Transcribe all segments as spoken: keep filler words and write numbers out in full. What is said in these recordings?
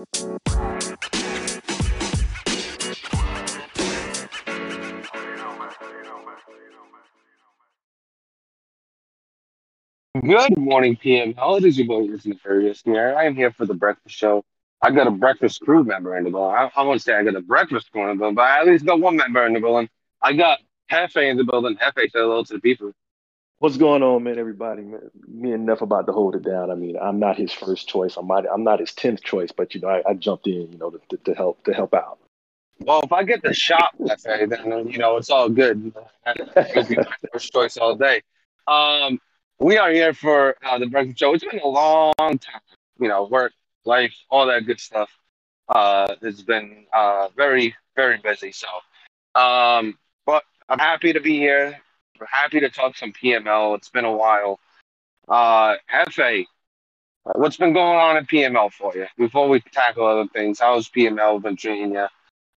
Good morning, P M L. It is your boy, Isn't Furious here. I am here for the breakfast show. I got a breakfast crew member in the building. I, I won't say I got a breakfast crew in the building, but I at least got one member in the building. I got Hefe in the building. Hefe, say hello to the people. What's going on, man, everybody? Man, me and Neff about to hold it down. I mean, I'm not his first choice. I'm not, I'm not his tenth choice, but, you know, I, I jumped in, you know, to, to, to help to help out. Well, if I get the shot, Hefe, then, you know, it's all good. It's my first choice all day. Um, we are here for uh, the breakfast show. It's been a long time, you know, work, life, all that good stuff. Uh, it's been uh, very, very busy. So, um, but I'm happy to be here. We're happy to talk some P M L. It's been a while. Uh, Hefe, what's been going on at P M L for you? Before we tackle other things, how's P M L been treating you?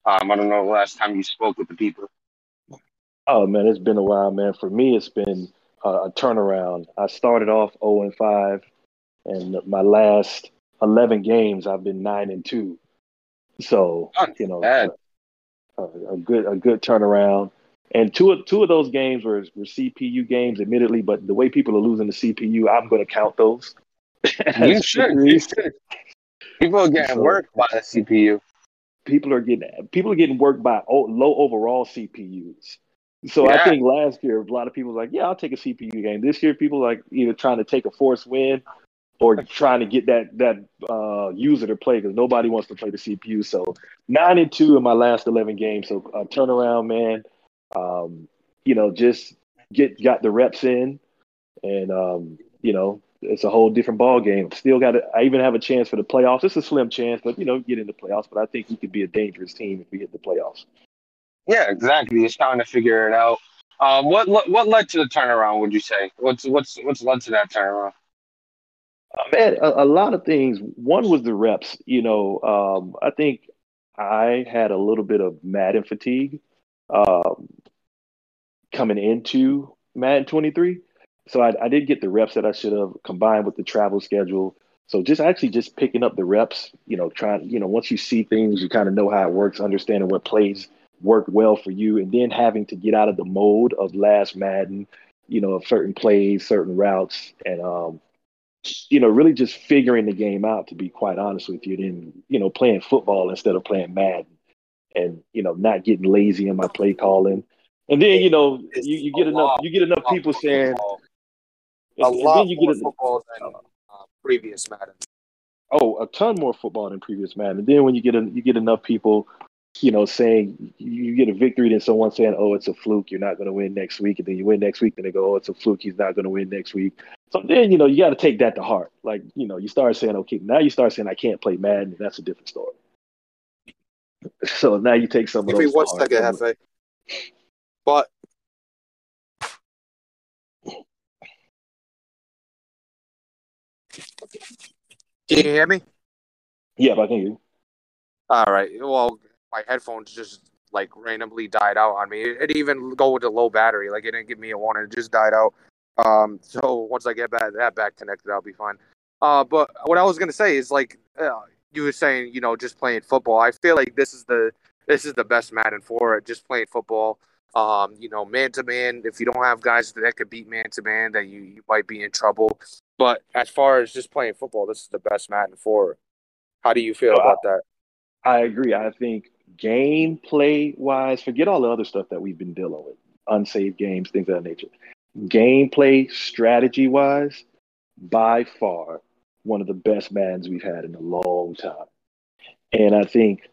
Um, I don't know the last time you spoke with the people. Oh, man, it's been a while, man. For me, it's been uh, a turnaround. I started off oh and five, and my last eleven games, I've been nine and two. So, Not you know, a, a good a good turnaround. And two of two of those games were, were C P U games, admittedly, but the way people are losing the C P U, I'm going to count those. You should. You should. People are getting so, worked by the C P U. People are getting people are getting worked by low overall C P Us. So yeah. I think last year a lot of people were like, "Yeah, I'll take a C P U game." This year, people are like either trying to take a forced win or trying to get that that uh, user to play because nobody wants to play the C P U. So nine and two in my last eleven games. So a turnaround, man. Um, you know, just get got the reps in, and um, you know, it's a whole different ball game. Still got to, I even have a chance for the playoffs. It's a slim chance, but you know, get in the playoffs. But I think we could be a dangerous team if we hit the playoffs. Yeah, exactly. It's time to figure it out. Um, what what led to the turnaround? Would you say what's what's what's led to that turnaround? Uh, man, a, a lot of things. One was the reps. You know, um, I think I had a little bit of Madden fatigue. Um, coming into Madden twenty-three. So I, I did get the reps that I should have combined with the travel schedule. So just actually just picking up the reps, you know, trying, you know, once you see things, you kind of know how it works, understanding what plays work well for you, and then having to get out of the mode of last Madden, you know, of certain plays, certain routes, and, um, you know, really just figuring the game out, to be quite honest with you, then, you know, playing football instead of playing Madden and, you know, not getting lazy in my play calling. And then, you know, you, you get enough you get enough people saying a lot more football than uh, previous Madden. Oh, a ton more football than previous Madden. And then when you get a, you get enough people, you know, saying you get a victory, then someone saying, "Oh, it's a fluke. You're not going to win next week." And then you win next week, then they go, "Oh, it's a fluke. He's not going to win next week." So then, you know, you got to take that to heart. Like, you know, you start saying, "Okay, now you start saying I can't play Madden." And that's a different story. So now you take some of those. Give me one second, Hefe. But can you hear me? Yeah, I can hear you. All right. Well, my headphones just like randomly died out on me. It, it even go with a low battery. Like it didn't give me a warning. It just died out. Um. So once I get back, that back connected, I'll be fine. Uh. But what I was gonna say is like uh, you were saying, you know, just playing football. I feel like this is the this is the best Madden for it. Just playing football. Um, you know, man-to-man, if you don't have guys that could beat man-to-man, then you, you might be in trouble. But as far as just playing football, this is the best Madden for. How do you feel about I, that? I agree. I think gameplay-wise, forget all the other stuff that we've been dealing with, unsaved games, things of that nature. Gameplay strategy-wise, by far, one of the best Maddens we've had in a long time. And I think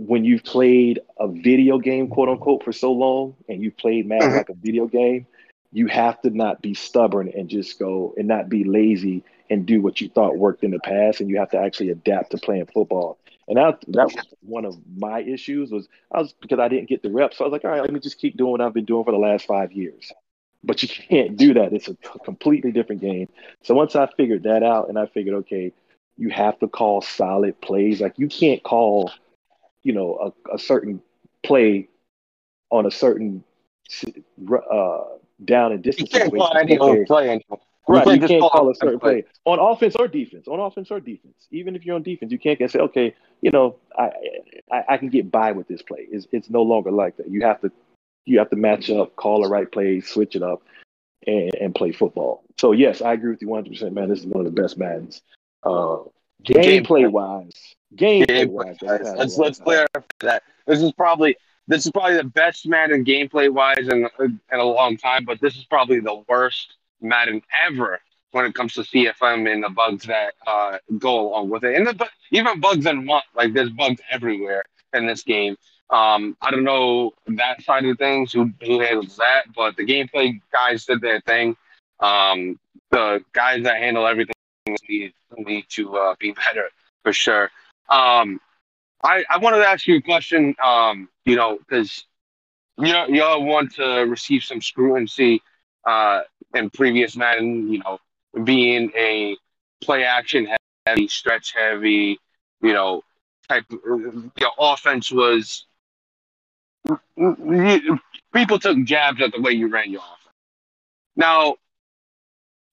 when you've played a video game, quote unquote, for so long, and you've played Madden like a video game, you have to not be stubborn and just go and not be lazy and do what you thought worked in the past. And you have to actually adapt to playing football. And I, that was one of my issues was I was because I didn't get the reps. So I was like, all right, let me just keep doing what I've been doing for the last five years. But you can't do that. It's a completely different game. So once I figured that out and I figured, okay, you have to call solid plays. Like you can't call – you know, a, a certain play on a certain uh, down and distance. You can't play any old play anymore. Right, you, you just can't call, call a certain play. play. On offense or defense. On offense or defense. Even if you're on defense, you can't say, okay, you know, I I, I can get by with this play. It's, it's no longer like that. You have to you have to match up, call the right play, switch it up, and, and play football. So, yes, I agree with you one hundred percent, man. This is one of the best Maddens. Uh, gameplay-wise. Game gameplay-wise. Gameplay let's let's clarify that. This is probably – This is probably the best Madden gameplay-wise in, in a long time, but this is probably the worst Madden ever when it comes to C F M and the bugs that uh, go along with it. And the, even bugs in one, like there's bugs everywhere in this game. Um, I don't know that side of things, who, who handles that, but the gameplay guys did their thing. Um, the guys that handle everything need, need to uh, be better for sure. Um, I, I wanted to ask you a question, um, you know, because y'all you know, want to receive some scrutiny uh, in previous Madden, you know, being a play-action heavy, stretch-heavy, you know, type you know, offense was – people took jabs at the way you ran your offense. Now,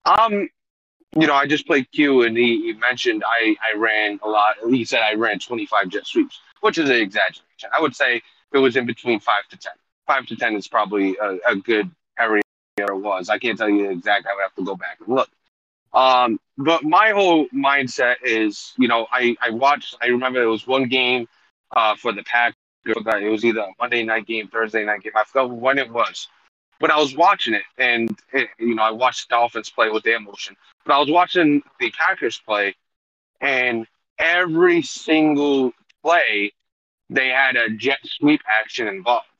I'm – You know, I just played Q, and he, he mentioned I, I ran a lot. He said I ran twenty-five jet sweeps, which is an exaggeration. I would say it was in between five to ten. five to ten is probably a, a good area it was. I can't tell you the exact. I would have to go back and look. Um, but my whole mindset is, you know, I, I watched. I remember it was one game uh, for the Packers. It was either a Monday night game, Thursday night game. I forgot when it was. But I was watching it, and, it, you know, I watched the Dolphins play with their motion. But I was watching the Packers play, and every single play, they had a jet sweep action involved.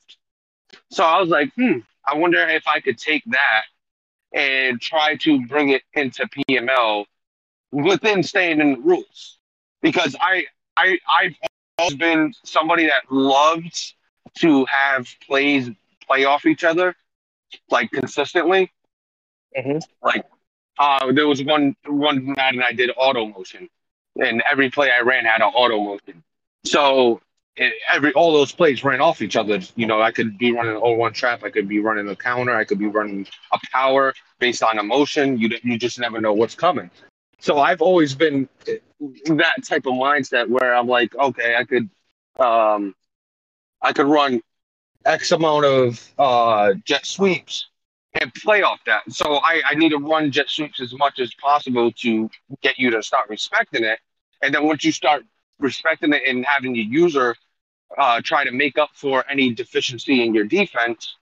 So I was like, hmm, I wonder if I could take that and try to bring it into P M L within staying in the rules. Because I, I, I've always been somebody that loves to have plays play off each other. Like consistently, mm-hmm. like uh, there was one one night and I did auto motion, and every play I ran had an auto motion. So it, every all those plays ran off each other. You know, I could be running an oh one trap, I could be running a counter, I could be running a power based on emotion. You you just never know what's coming. So I've always been that type of mindset where I'm like, okay, I could um, I could run X amount of uh, jet sweeps and play off that. So I, I need to run jet sweeps as much as possible to get you to start respecting it. And then once you start respecting it and having your user uh, try to make up for any deficiency in your defense,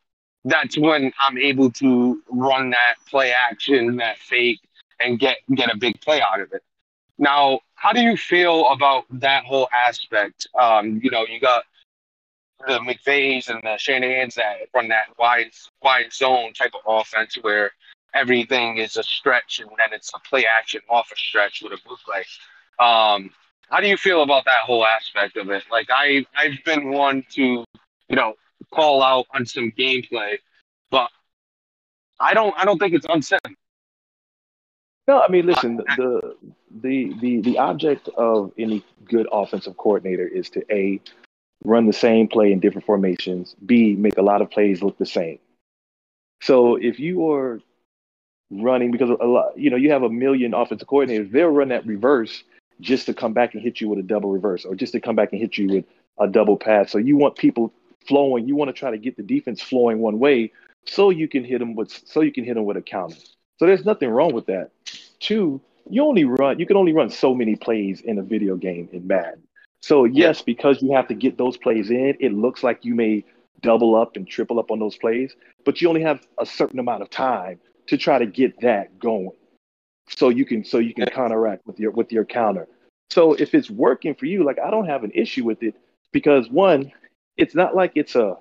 that's when I'm able to run that play action, that fake, and get, get a big play out of it. Now, how do you feel about that whole aspect? Um, you know, you got the McVays and the Shanahans that run that wide wide zone type of offense where everything is a stretch and then it's a play action off a stretch with a bootleg. Um, how do you feel about that whole aspect of it? Like I, I've been one to, you know, call out on some gameplay, but I don't I don't think it's unsettling. No, I mean, listen, the the the the object of any good offensive coordinator is to a run the same play in different formations, B, make a lot of plays look the same. So if you are running, because a lot, you know, you have a million offensive coordinators, they'll run that reverse just to come back and hit you with a double reverse or just to come back and hit you with a double pass. So you want people flowing. You want to try to get the defense flowing one way so you can hit them with, so you can hit them with a counter. So there's nothing wrong with that. Two, you only run, you can only run so many plays in a video game in Madden. So, yes, because you have to get those plays in, it looks like you may double up and triple up on those plays, but you only have a certain amount of time to try to get that going so you can so you can counteract with your with your counter. So if it's working for you, like I don't have an issue with it because, one, it's not like it's a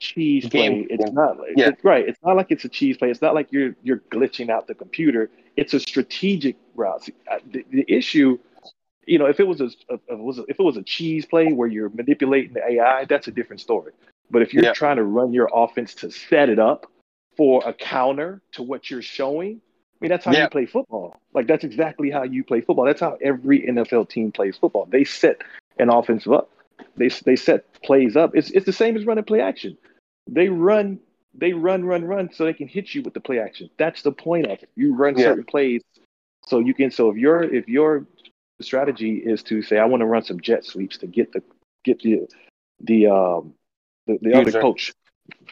cheese play. It's not like, yeah. it's, right. It's not like it's a cheese play. It's not like you're, you're glitching out the computer. It's a strategic route. The, the issue You know, if it was a, a, a if it was a cheese play where you're manipulating the A I, that's a different story. But if you're yeah. trying to run your offense to set it up for a counter to what you're showing, I mean, that's how yeah. you play football. Like that's exactly how you play football. That's how every N F L team plays football. They set an offense up. They they set plays up. It's it's the same as running play action. They run They run, run, run so they can hit you with the play action. That's the point of it. You run yeah. certain plays so you can. So if your if your strategy is to say, I want to run some jet sweeps to get the get the the um, the, the other coach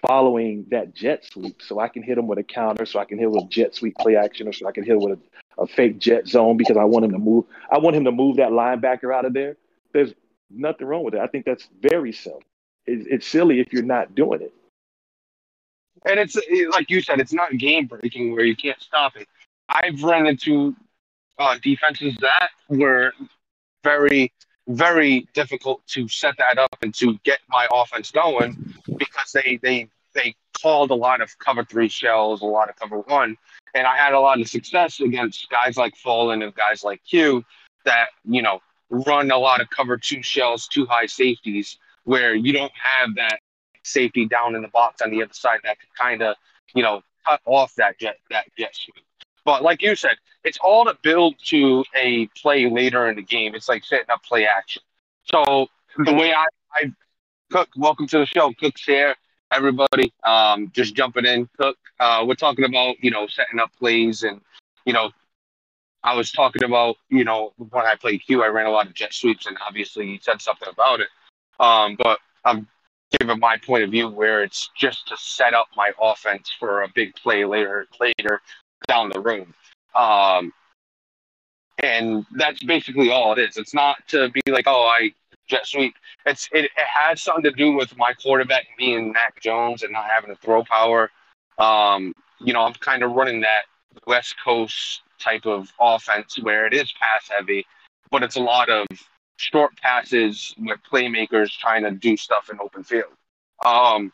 following that jet sweep, so I can hit him with a counter, so I can hit him with jet sweep play action, or so I can hit him with a, a fake jet zone because I want him to move. I want him to move that linebacker out of there. There's nothing wrong with it. I think that's very simple. It's, it's silly if you're not doing it. And it's like you said, it's not game breaking where you can't stop it. I've run into uh, defenses that were very, very difficult to set that up and to get my offense going because they they they called a lot of cover three shells, a lot of cover one, and I had a lot of success against guys like Follin and guys like Q that you know run a lot of cover two shells, two high safeties where you don't have that safety down in the box on the other side that could kind of, you know, cut off that jet that jet sweep. But like you said, it's all to build to a play later in the game. It's like setting up play action. So the way I, I Cook, welcome to the show. Cook's here, everybody. Um, just jumping in, Cook. Uh, we're talking about, you know, setting up plays and, you know, I was talking about, you know, when I played Q, I ran a lot of jet sweeps and obviously he said something about it. Um, but I'm given my point of view where it's just to set up my offense for a big play later later down the road. Um, and that's basically all it is. It's not to be like, oh, I jet sweep. It's, it, it has something to do with my quarterback being Mac Jones and not having a throw power. Um, you know, I'm kind of running that West Coast type of offense where it is pass heavy, but it's a lot of short passes with playmakers trying to do stuff in open field. Um,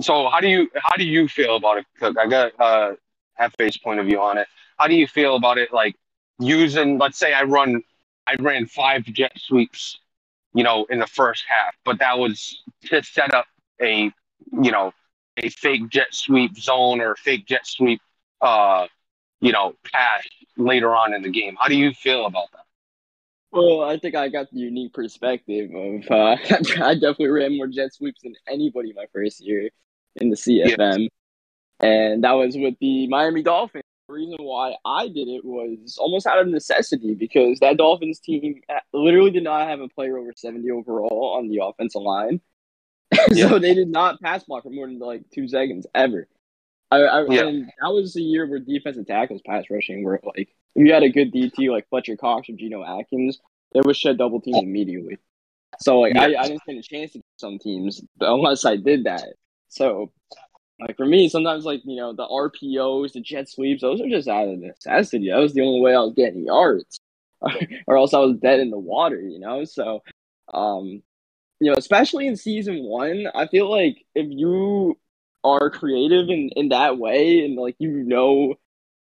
so how do you how do you feel about it, Cook? I got uh, Hefe's point of view on it. How do you feel about it? Like using, let's say I run, I ran five jet sweeps, you know, in the first half, but that was to set up a, you know, a fake jet sweep zone or fake jet sweep, uh, you know, pass later on in the game. How do you feel about that? Well, I think I got the unique perspective of uh, I definitely ran more jet sweeps than anybody my first year in the C F M, yes. And that was with the Miami Dolphins. The reason why I did it was almost out of necessity because that Dolphins team literally did not have a player over seventy overall on the offensive line, yeah. So they did not pass block for more than like two seconds ever. I, I yeah. And that was the year where defensive tackles pass rushing were like, if you had a good D T like Fletcher Cox or Geno Atkins, they would shed double teams immediately. So like yeah. I, I didn't stand a chance against some teams unless I did that. So like for me, sometimes like you know the R P Os, the jet sweeps, those are just out of necessity. That was the only way I was getting yards, or else I was dead in the water. You know, so um, you know, especially in season one, I feel like if you are creative in, in that way and like you know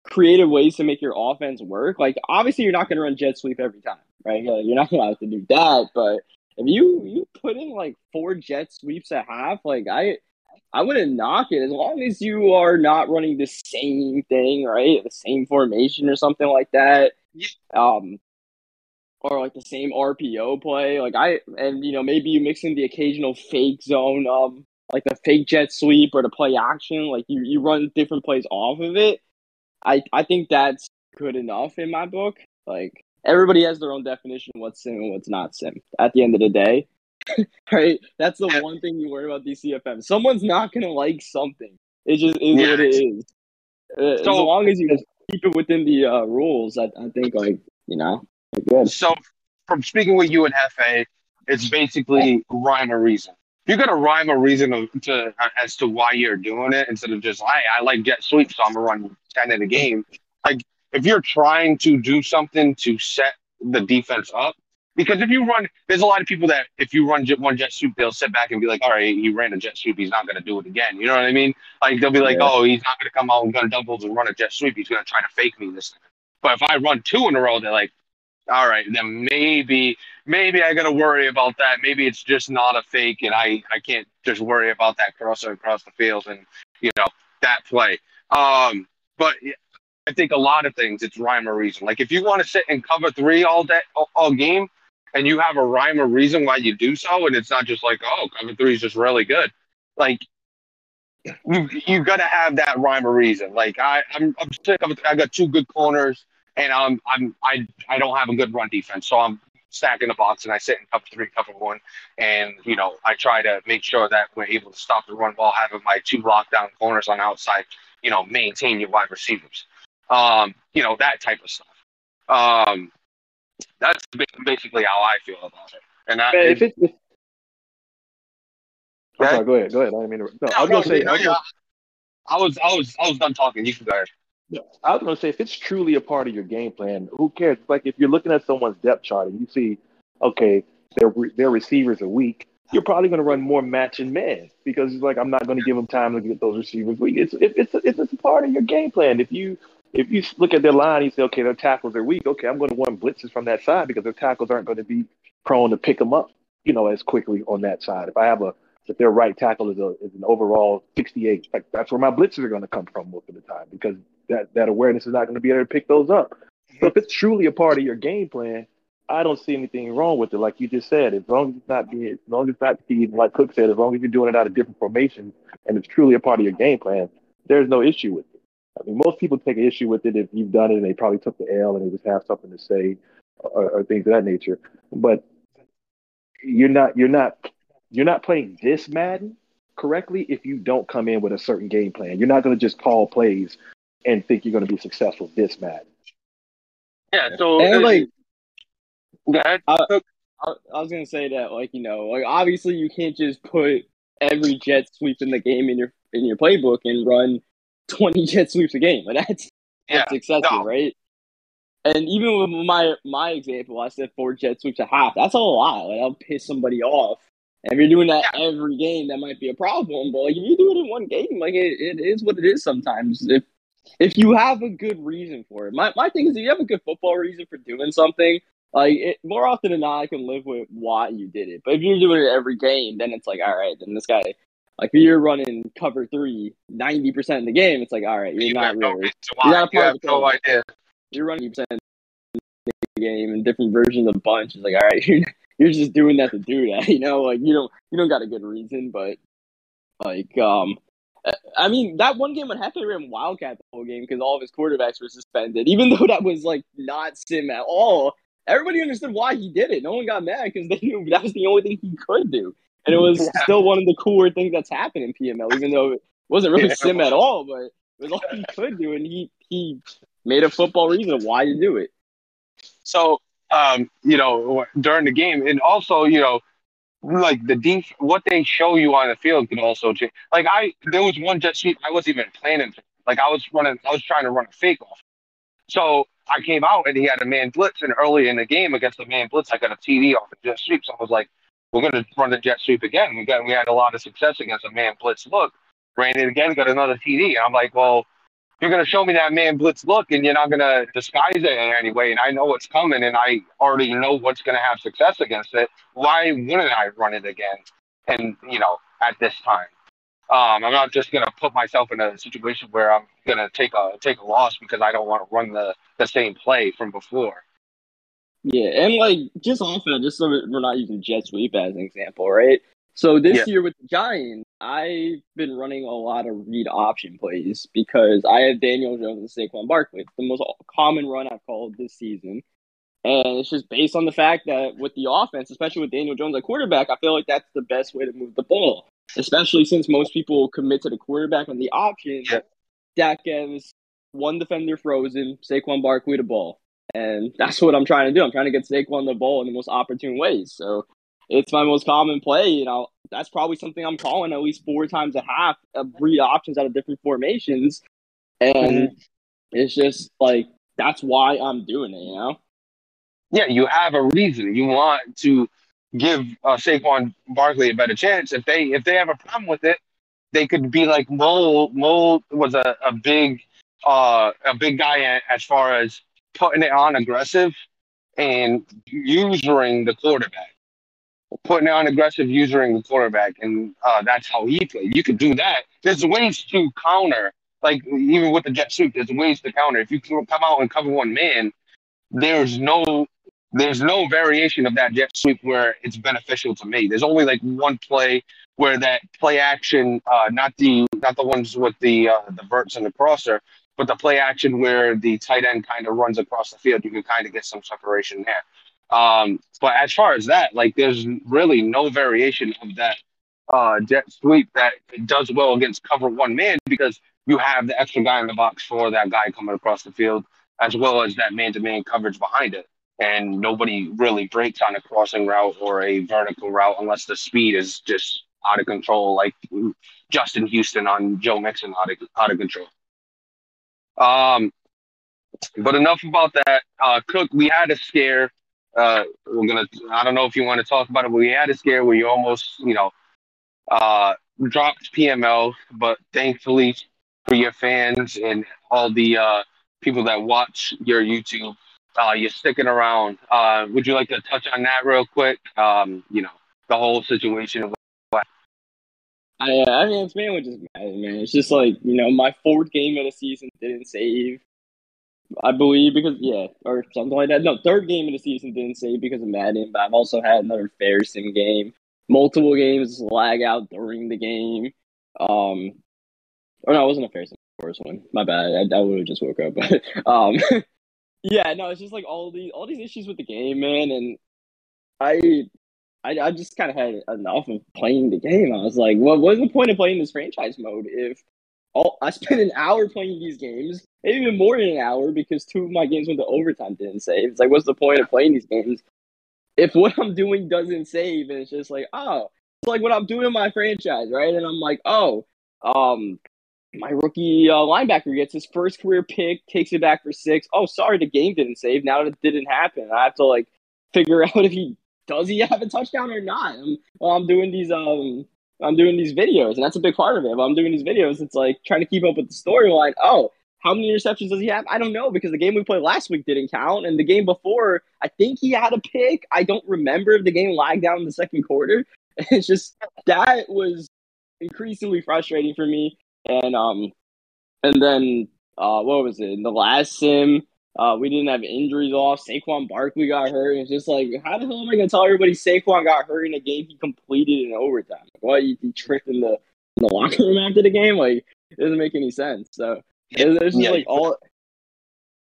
creative ways to make your offense work, like obviously you're not going to run jet sweep every time, right? Like, you're not going to have to do that, but if you you put in like four jet sweeps a half, like I I wouldn't knock it as long as you are not running the same thing, right? The same formation or something like that. Um Or like the same R P O play, like I and you know maybe you mix in the occasional fake zone um like the fake jet sweep or the play action, like you, you run different plays off of it. I, I think that's good enough in my book. Like, everybody has their own definition of what's sim and what's not sim at the end of the day, right? That's the one thing you worry about these C F Ms. Someone's not going to like something. It just is yeah. what it is. Uh, so, as long as you keep it within the uh, rules, I, I think, like, you know, you're good. So, from speaking with you and Hefe, it's basically rhyme or reason. You got to rhyme a reason of, to, as to why you're doing it instead of just, hey, I like jet sweep, so I'm going to run ten in a game. Like, if you're trying to do something to set the defense up, because if you run, there's a lot of people that if you run one jet sweep, they'll sit back and be like, all right, you ran a jet sweep, he's not going to do it again. You know what I mean? Like, they'll be like, yeah. oh, he's not going to come out and gun doubles and run a jet sweep. He's going to try to fake me this time. But if I run two in a row, they're like, all right, then maybe maybe I got to worry about that. Maybe it's just not a fake, and I, I can't just worry about that crosser across the field and, you know, that play. Um, but I think a lot of things, it's rhyme or reason. Like, if you want to sit in cover three all day, all, all game, and you have a rhyme or reason why you do so, and it's not just like, oh, cover three is just really good. Like, you you gotta have that rhyme or reason. Like I, I'm, I'm sick of it. I got two good corners, and I'm, I'm, I, I don't have a good run defense, so I'm stacking the box, and I sit in cover three, cover one, and you know I try to make sure that we're able to stop the run ball, having my two lockdown corners on outside, you know, maintain your wide receivers, um, you know, that type of stuff. Um, that's basically how I feel about it. And I, if it's if- I'm sorry, go ahead, go ahead. I didn't mean to. No, I was gonna say, I was, I was, I was done talking. You can go ahead. I was gonna say, if it's truly a part of your game plan, who cares? Like if you're looking at someone's depth chart and you see, okay, their their receivers are weak, you're probably gonna run more match and man because it's like I'm not gonna give them time to get those receivers weak. It's it, it's it's it's a part of your game plan. If you if you look at their line, you say, okay, their tackles are weak. Okay, I'm gonna run blitzes from that side because their tackles aren't going to be prone to pick them up, you know, as quickly on that side. If I have a If their right tackle is a is an overall sixty-eight, like that's where my blitzes are going to come from most of the time because that, that awareness is not going to be able to pick those up. So if it's truly a part of your game plan, I don't see anything wrong with it. Like you just said, as long as it's not being, as long as it's not being, like Cook said, as long as you're doing it out of different formations and it's truly a part of your game plan, there's no issue with it. I mean, most people take an issue with it if you've done it and they probably took the L and they just have something to say or, or things of that nature. But you're not you're not. You're not playing this Madden correctly if you don't come in with a certain game plan. You're not going to just call plays and think you're going to be successful this Madden. Yeah, so and like, go ahead. I, I, I was going to say that, like you know, like obviously you can't just put every jet sweep in the game in your in your playbook and run twenty jet sweeps a game. Like that's yeah, that's excessive, no. right? And even with my my example, I said four jet sweeps a half. That's a lot. Like, I'll piss somebody off. If you're doing that yeah. every game, that might be a problem. But like, if you do it in one game, like it, it is what it is sometimes. If if you have a good reason for it, my my thing is if you have a good football reason for doing something, like it, more often than not, I can live with why you did it. But if you're doing it every game, then it's like, all right, then this guy, like if you're running cover three ninety percent of the game, it's like, all right, you're you not really. No you're not you have no idea. You're running percent of the game and different versions of bunch. It's like, all right, you're not, You're just doing that to do that, you know. Like you don't, you don't got a good reason, but like, um, I mean, that one game when Hefe ran Wildcat the whole game because all of his quarterbacks were suspended, even though that was like not sim at all. Everybody understood why he did it. No one got mad because they knew that was the only thing he could do, and it was yeah. still one of the cooler things that's happened in P M L, even though it wasn't really yeah. sim at all, but it was all he could do, and he he made a football reason why to do it. So. Um, you know, during the game, and also, you know, like the def- what they show you on the field can also change. Like I, there was one jet sweep I wasn't even planning. To. Like I was running, I was trying to run a fake off. So I came out and he had a man blitz, and early in the game against the man blitz, I got a T D off the jet sweep. So I was like, we're going to run the jet sweep again. We got, we had a lot of success against a man blitz look. Ran it again, got another T D. And I'm like, well. You're going to show me that man blitz look and you're not going to disguise it in any way. And I know what's coming and I already know what's going to have success against it. Why wouldn't I run it again? And, you know, at this time, um, I'm not just going to put myself in a situation where I'm going to take a take a loss because I don't want to run the, the same play from before. Yeah. And like just off of that, just so we're not using jet sweep as an example, right? So this yeah. year with the Giants, I've been running a lot of read option plays because I have Daniel Jones and Saquon Barkley. It's the most common run I've called this season. And it's just based on the fact that with the offense, especially with Daniel Jones at quarterback, I feel like that's the best way to move the ball, especially since most people commit to the quarterback on the option. Yeah. Dak gives one defender frozen, Saquon Barkley the ball. And that's what I'm trying to do. I'm trying to get Saquon the ball in the most opportune ways. So it's my most common play, you know. That's probably something I'm calling at least four times a half of read options out of different formations. And mm-hmm. it's just like, that's why I'm doing it, you know? Yeah, you have a reason. You want to give uh, Saquon Barkley a better chance. If they if they have a problem with it, they could be like, Mole, Mole was a, a, big, uh, a big guy as far as putting it on aggressive and using the quarterback. Putting on aggressive, using the quarterback, and uh, that's how he played. You could do that. There's ways to counter, like even with the jet sweep. There's ways to counter. If you come out and cover one man, there's no There's no variation of that jet sweep where it's beneficial to me. There's only like one play where that play action, uh, not the not the ones with the uh, the verts and the crosser, but the play action where the tight end kind of runs across the field. You can kind of get some separation there. Um, but as far as that, like, there's really no variation of that uh, jet sweep that does well against cover one man, because you have the extra guy in the box for that guy coming across the field, as well as that man-to-man coverage behind it. And nobody really breaks on a crossing route or a vertical route unless the speed is just out of control, like Justin Houston on Joe Mixon, out of, out of control. Um, but enough about that. Uh, Cook, we had a scare. Uh, we're gonna. I don't know if you want to talk about it, but we had a scare where you almost, you know, uh, dropped P M L. But thankfully for your fans and all the uh, people that watch your YouTube, uh, you're sticking around. Uh, would you like to touch on that real quick? Um, you know, the whole situation of. I, I mean, it's mainly just mad, man. It's just like, you know, my fourth game of the season didn't save, I believe, because, yeah, or something like that. No, third game of the season didn't save because of Madden, but I've also had another embarrassing game. Multiple games lag out during the game. Um, or no, it wasn't a fair first one. My bad. I, I would have just woke up. But, um, yeah, no, it's just like all these, all these issues with the game, man, and I... I, I just kind of had enough of playing the game. I was like, well, what's the point of playing this franchise mode if all, I spent an hour playing these games, maybe even more than an hour, because two of my games went to overtime, didn't save. It's like, what's the point of playing these games if what I'm doing doesn't save? And it's just like, oh, it's like what I'm doing in my franchise, right? And I'm like, oh, um, my rookie uh, linebacker gets his first career pick, takes it back for six. Oh, sorry, the game didn't save. Now that it didn't happen, I have to, like, figure out if he... does he have a touchdown or not? I'm, well, I'm doing these um, I'm doing these videos, and that's a big part of it. But I'm doing these videos. It's like trying to keep up with the storyline. Oh, how many interceptions does he have? I don't know, because the game we played last week didn't count, and the game before, I think he had a pick. I don't remember if the game lagged down in the second quarter. It's just that was increasingly frustrating for me. And um, and then uh, what was it? In the last sim. Uh, we didn't have injuries off. Saquon Barkley got hurt. It's just like, how the hell am I going to tell everybody Saquon got hurt in a game he completed in overtime? Like, what, you, you tripped in the, in the locker room after the game? Like, it doesn't make any sense. So, it's just yeah, like all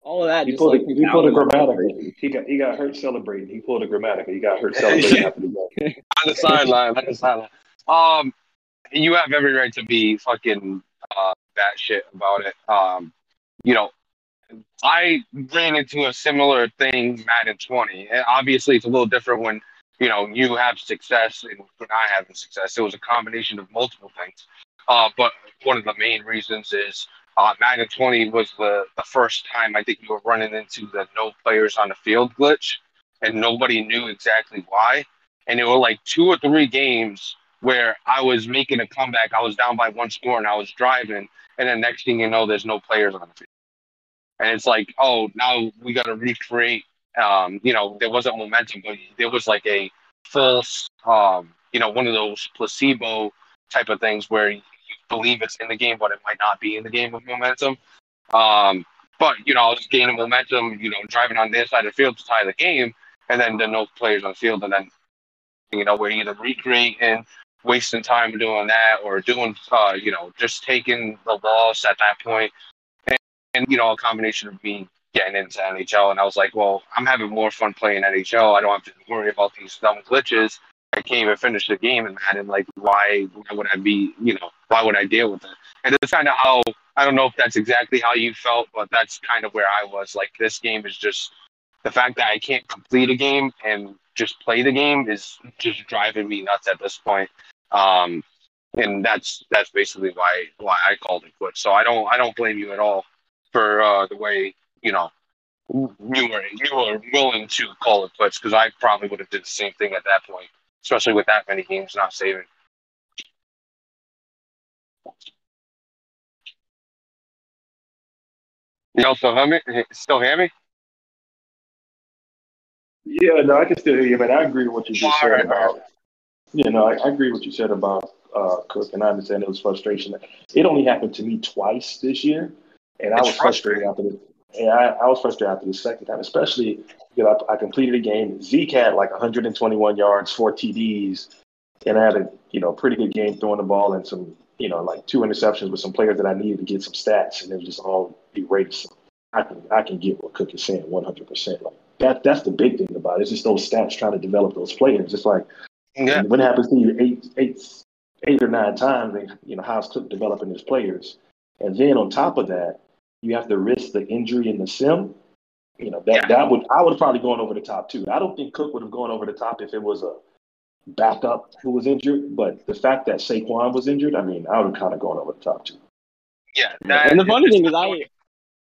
all of that. He pulled, like, a, he pulled a Grammatica. He got, he got hurt celebrating. He pulled a Grammatica. He got hurt celebrating after the game. On the sideline. On the sideline. Um, you have every right to be fucking uh, batshit about it. Um, you know, I ran into a similar thing, Madden twenty. And obviously, it's a little different when, you know, you have success and when I have success. It was a combination of multiple things. Uh, but one of the main reasons is uh, Madden twenty was the, the first time I think you were running into the no players on the field glitch, and nobody knew exactly why. And there were like two or three games where I was making a comeback. I was down by one score, and I was driving. And then next thing you know, there's no players on the field. And it's like, oh, now we got to recreate, um, you know, there wasn't momentum, but there was like a false, um, you know, one of those placebo type of things where you believe it's in the game, but it might not be in the game with momentum. Um, but, you know, I was gaining momentum, you know, driving on their side of the field to tie the game, and then there are no players on the field. And then, you know, we're either recreating, wasting time doing that, or doing, uh, you know, just taking the loss at that point. And, you know, a combination of me getting into N H L, and I was like, well, I'm having more fun playing N H L. I don't have to worry about these dumb glitches. I can't even finish the game, and I didn't, like, why would I be, you know, why would I deal with it? And it's kind of how, I don't know if that's exactly how you felt, but that's kind of where I was. Like, this game is just, the fact that I can't complete a game and just play the game is just driving me nuts at this point. Um, and that's that's basically why why I called it quits. So I don't I don't blame you at all for uh, the way, you know, you were you were willing to call it quits, because I probably would have did the same thing at that point, especially with that many games not saving. Y'all still hear me? Still hear me? Yeah, no, I can still hear you, but I agree with what you just said right, about. Right. You know, I, I agree with what you said about uh, Cook, and I understand it was frustration. It only happened to me twice this year. And I was frustrated after the And I, I was frustrated after the second time, especially because I, I completed a game. Zeke had like one hundred twenty-one yards, four T Ds, and I had a you know pretty good game throwing the ball and some you know like two interceptions with some players that I needed to get some stats, and it was just all erased. I can I can get what Cook is saying one hundred percent. Like that that's the big thing about it. It's just those stats trying to develop those players. It's like yeah. when it happens to you eight eight eight or nine times, and you know how's Cook developing his players, and then on top of that. You have to risk the injury in the sim. You know, that, yeah. that would I would have probably gone over the top too. I don't think Cook would have gone over the top if it was a backup who was injured, but the fact that Saquon was injured, I mean, I would have kind of gone over the top too. Yeah. That, and the funny thing is I,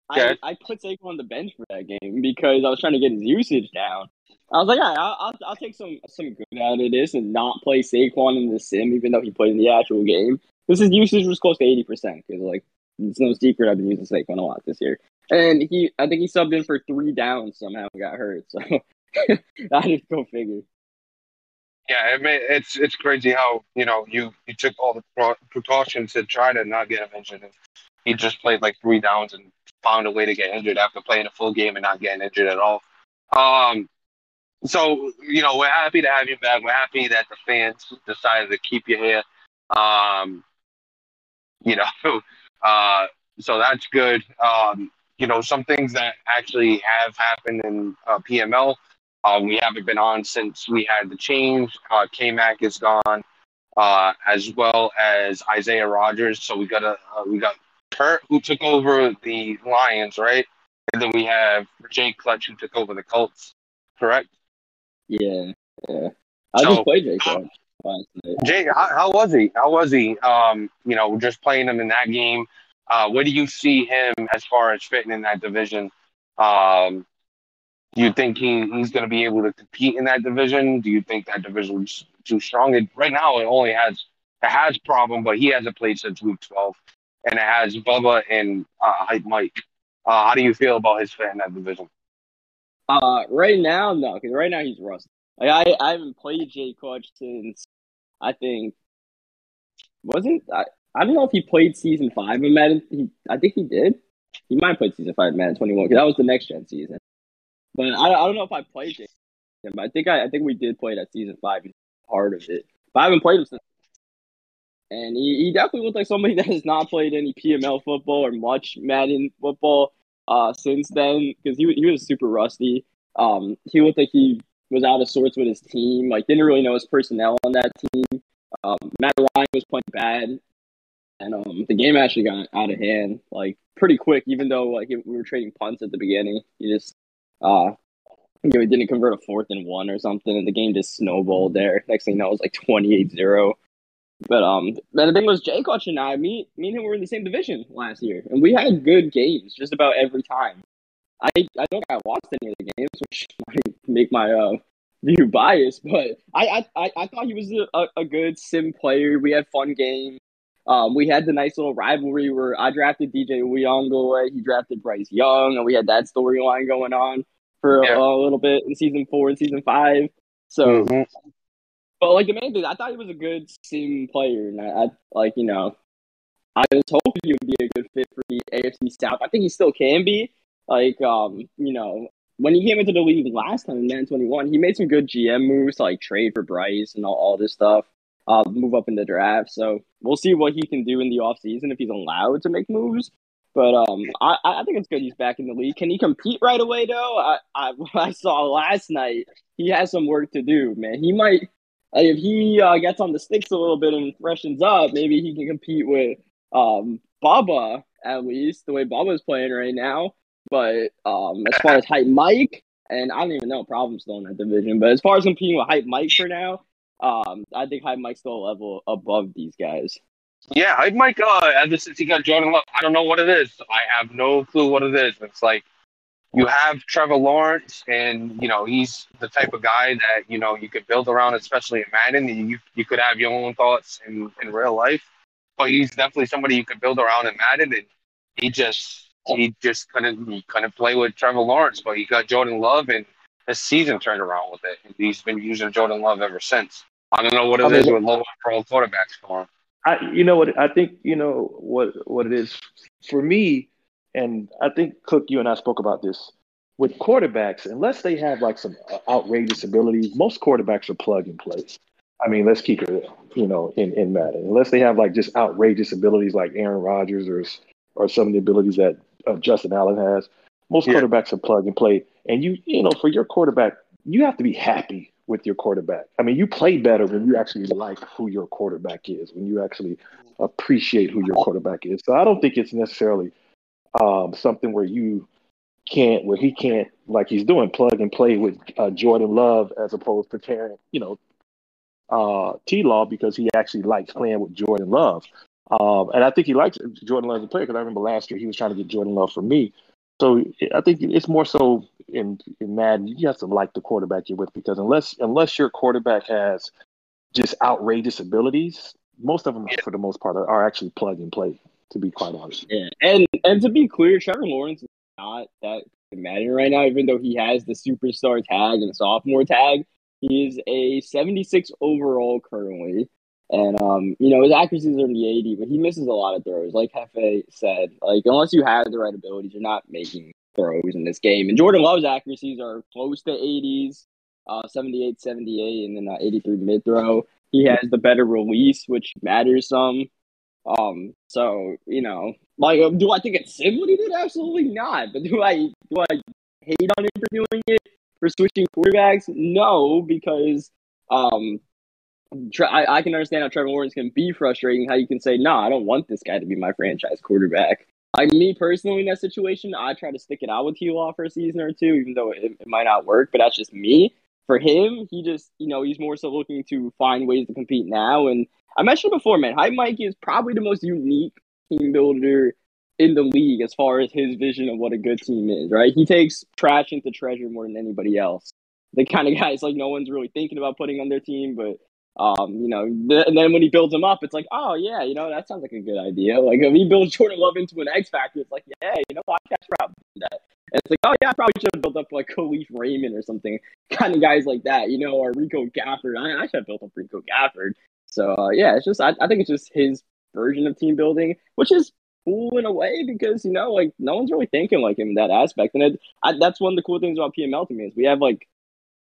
I I put Saquon on the bench for that game because I was trying to get his usage down. I was like, all right, I'll, I'll, I'll take some, some good out of this and not play Saquon in the sim, even though he played in the actual game. Because his usage was close to eighty percent because, like, it's no secret I've been using Saquon a lot this year. And he, I think he subbed in for three downs somehow and got hurt. So I just go figure. Yeah, I mean, it's it's crazy how, you know, you, you took all the precautions to try to not get him injured. And he just played like three downs and found a way to get injured after playing a full game and not getting injured at all. Um, So, you know, we're happy to have you back. We're happy that the fans decided to keep you here. Um, You know... Uh, so that's good. Um, you know, some things that actually have happened in uh, P M L. Uh, we haven't been on since we had the change. Uh, K-Mac is gone, uh, as well as Isaiah Rodgers. So we got a uh, we got Kurt who took over the Lions, right? And then we have Jay Clutch who took over the Colts. Correct? Yeah, yeah. I so, just played Jay Clutch. Jay, how, how was he? How was he? Um, you know, just playing him in that game. Uh, where do you see him as far as fitting in that division? Um, do you think he, he's going to be able to compete in that division? Do you think that division is too strong? It, right now, it only has it has problem, but he hasn't played since week twelve, and it has Bubba and uh, Hype Mike. Uh, how do you feel about his fit in that division? Uh, right now, no, because right now he's rusty. Like I, I haven't played Jay Clutch since I think wasn't I, I don't know if he played season five in Madden. He, I think he did. He might have played season five in Madden twenty one because that was the next gen season. But I, I don't know if I played Jay. But I think I, I think we did play that season five part of it. But I haven't played him since. And he, he definitely looked like somebody that has not played any P M L football or much Madden football uh, since then because he he was super rusty. Um, he looked like he. was out of sorts with his team. Like, didn't really know his personnel on that team. Um, Matt Ryan was playing bad, and um, the game actually got out of hand, like, pretty quick. Even though like it, we were trading punts at the beginning, he just, uh, you know, he didn't convert a fourth and one or something, and the game just snowballed there. Next thing you know, it was like twenty-eight zero. But um, the thing was, Jay Clutch and I, me, me and him were in the same division last year, and we had good games just about every time. I, I don't think I watched any of the games, which might make my uh, view biased, but I, I, I thought he was a, a good sim player. We had fun games. Um, we had the nice little rivalry where I drafted D J Uyunglele, he drafted Bryce Young, and we had that storyline going on for yeah. a, a little bit in season four and season five. So, mm-hmm. But like the main thing, I thought he was a good sim player, and I, I like you know, I was hoping he would be a good fit for the A F C South. I think he still can be. Like, um, you know, when he came into the league last time in Madden twenty-one, he made some good G M moves to, like, trade for Bryce and all, all this stuff, uh, move up in the draft. So we'll see what he can do in the offseason if he's allowed to make moves. But um, I, I think it's good he's back in the league. Can he compete right away, though? I, I, what I saw last night, he has some work to do, man. He might – if he uh, gets on the sticks a little bit and freshens up, maybe he can compete with um, Bubba, at least, the way Bubba's playing right now. But um, as far as Hype Mike, and I don't even know problems still in that division, but as far as competing with Hype Mike for now, um, I think Hype Mike's still a level above these guys. Yeah, Hype Mike, uh, ever since he got Jordan Love, I don't know what it is. I have no clue what it is. It's like you have Trevor Lawrence, and, you know, he's the type of guy that, you know, you could build around, especially in Madden. You, you could have your own thoughts in, in real life, but he's definitely somebody you could build around in Madden, and he just... He just couldn't he couldn't play with Trevor Lawrence, but he got Jordan Love, and his season turned around with it. And he's been using Jordan Love ever since. I don't know what it I mean, is with low overall quarterbacks for him. I, you know what I think. You know what what it is for me. and I think, Cook, you and I spoke about this. With quarterbacks, unless they have like some outrageous abilities, most quarterbacks are plug and play. I mean, let's keep it, you know, in, in Madden. Unless they have like just outrageous abilities like Aaron Rodgers or or some of the abilities that uh, Justin Allen has, most yeah. quarterbacks are plug and play. And you, you know, for your quarterback, you have to be happy with your quarterback. I mean, you play better when you actually like who your quarterback is, when you actually appreciate who your quarterback is. So I don't think it's necessarily um, something where you can't, where he can't, like he's doing, plug and play with uh, Jordan Love as opposed to tearing, you know, uh, T-Law, because he actually likes playing with Jordan Love. Um, and I think he likes Jordan Love as a player, because I remember last year he was trying to get Jordan Love from me. So I think it's more so in, in Madden, you have to like the quarterback you're with, because unless unless your quarterback has just outrageous abilities, most of them, yeah. for the most part, are, are actually plug and play, to be quite honest. Yeah, and and to be clear, Trevor Lawrence is not that Madden right now, even though he has the superstar tag and sophomore tag. He is a seventy-six overall currently. And, um, you know, his accuracies are in the eighty, but he misses a lot of throws. Like Hefe said, like, unless you have the right abilities, you're not making throws in this game. And Jordan Love's accuracies are close to eighties, uh, seventy-eight, seventy-eight, and then uh, eighty-three mid-throw. He has the better release, which matters some. Um, so, you know, like, do I think it's sim what he did? Absolutely not. But do I, do I hate on him for doing it, for switching quarterbacks? No, because, um... I can understand how Trevor Lawrence can be frustrating, how you can say, nah, I don't want this guy to be my franchise quarterback. I, me personally, in that situation, I try to stick it out with T-Law for a season or two, even though it, it might not work, but that's just me. For him, he just, you know, he's more so looking to find ways to compete now. And I mentioned before, man, Hype Mike is probably the most unique team builder in the league as far as his vision of what a good team is, right? He takes trash into treasure more than anybody else. The kind of guys, like, no one's really thinking about putting on their team, but Um, you know, th- and then when he builds them up, it's like, oh yeah, you know, that sounds like a good idea. Like, if he builds Jordan Love into an X Factor, it's like, yeah, you know, I can probably do that. And it's like, oh yeah, I probably should have built up like Khalif Raymond or something, kind of guys like that, you know, or Rico Gafford. I, I should have built up Rico Gafford. So uh, yeah, it's just, I, I think it's just his version of team building, which is cool in a way, because, you know, like, no one's really thinking like him in that aspect. And it, I, that's one of the cool things about P M L to me, is we have like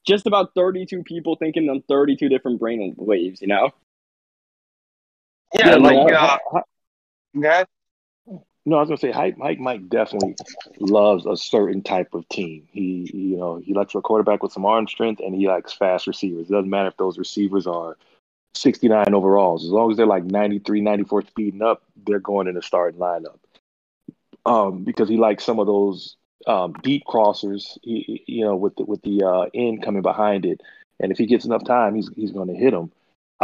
just about thirty-two people thinking on thirty-two different brain waves, you know? Yeah, yeah like, man, uh, I, I, yeah. No, I was going to say, Hype Mike, Mike definitely loves a certain type of team. He, you know, he likes a quarterback with some arm strength, and he likes fast receivers. It doesn't matter if those receivers are sixty-nine overalls. As long as they're like ninety-three, ninety-four speeding up, they're going in the starting lineup. Um, because he likes some of those Um, deep crossers, he, you know, with the, with the uh, end coming behind it, and if he gets enough time, he's he's going to hit him,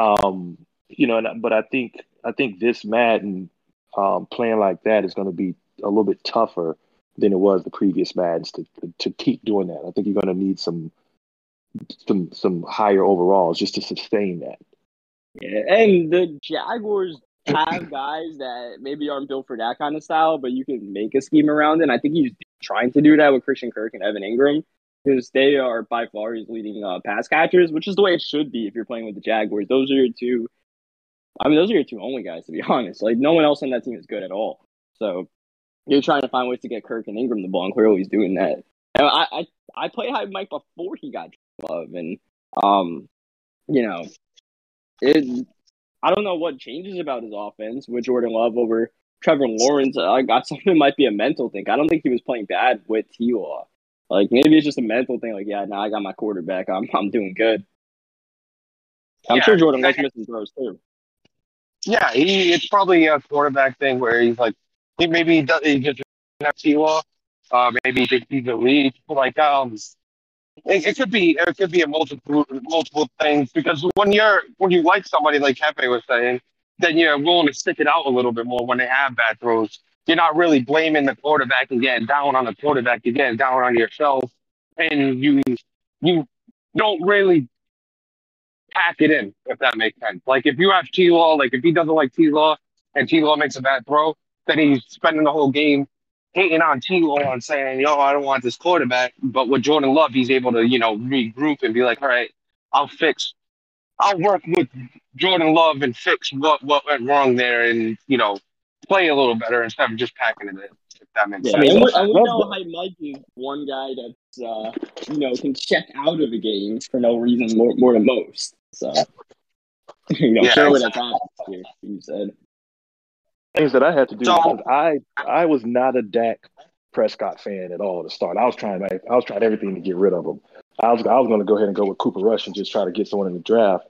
um, you know. And, but I think I think this Madden um, playing like that is going to be a little bit tougher than it was the previous Maddens to to keep doing that. I think you're going to need some some some higher overalls just to sustain that. Yeah, and the Jaguars have guys that maybe aren't built for that kind of style, but you can make a scheme around it. And I think he's trying to do that with Christian Kirk and Evan Ingram, because they are by far his leading uh, pass catchers, which is the way it should be if you're playing with the Jaguars. Those are your two. I mean, those are your two only guys, to be honest. Like, no one else on that team is good at all. So you're trying to find ways to get Kirk and Ingram the ball, and clearly he's doing that. And I, I, I played Hype Mike before he got Love, and um, you know, it. I don't know what changes about his offense with Jordan Love over Trevor Lawrence. I got something that might be a mental thing. I don't think he was playing bad with T-Law. Like, maybe it's just a mental thing. Like, yeah, now nah, I got my quarterback. I'm I'm doing good. I'm yeah, sure Jordan Love's missing throws too. Yeah, he it's probably a quarterback thing where he's like, he maybe he does he just doesn't have T-Law. Uh, maybe he thinks he's the lead. Like, um, it, it could be it could be a multiple multiple things, because when you're when you like somebody, like Hefe was saying, then you're willing to stick it out a little bit more when they have bad throws. You're not really blaming the quarterback and getting down on the quarterback. You're getting down on yourself, and you you don't really pack it in, if that makes sense. Like, if you have T-Law, like, if he doesn't like T-Law and T-Law makes a bad throw, then he's spending the whole game hating on T-Law and saying, yo, I don't want this quarterback. But with Jordan Love, he's able to, you know, regroup and be like, all right, I'll fix I'll work with Jordan Love and fix what, what went wrong there, and, you know, play a little better instead of just packing it in. if that makes yeah, sense. And we, and we know Hype Mike is one guy that's, uh, you know, can check out of the games for no reason more, more than most. So, you know, yeah, sure would have happened here, you said. Things that I had to do, so, I I was not a Dak Prescott fan at all to start. I was trying I was trying everything to get rid of him. I was I was going to go ahead and go with Cooper Rush and just try to get someone in the draft.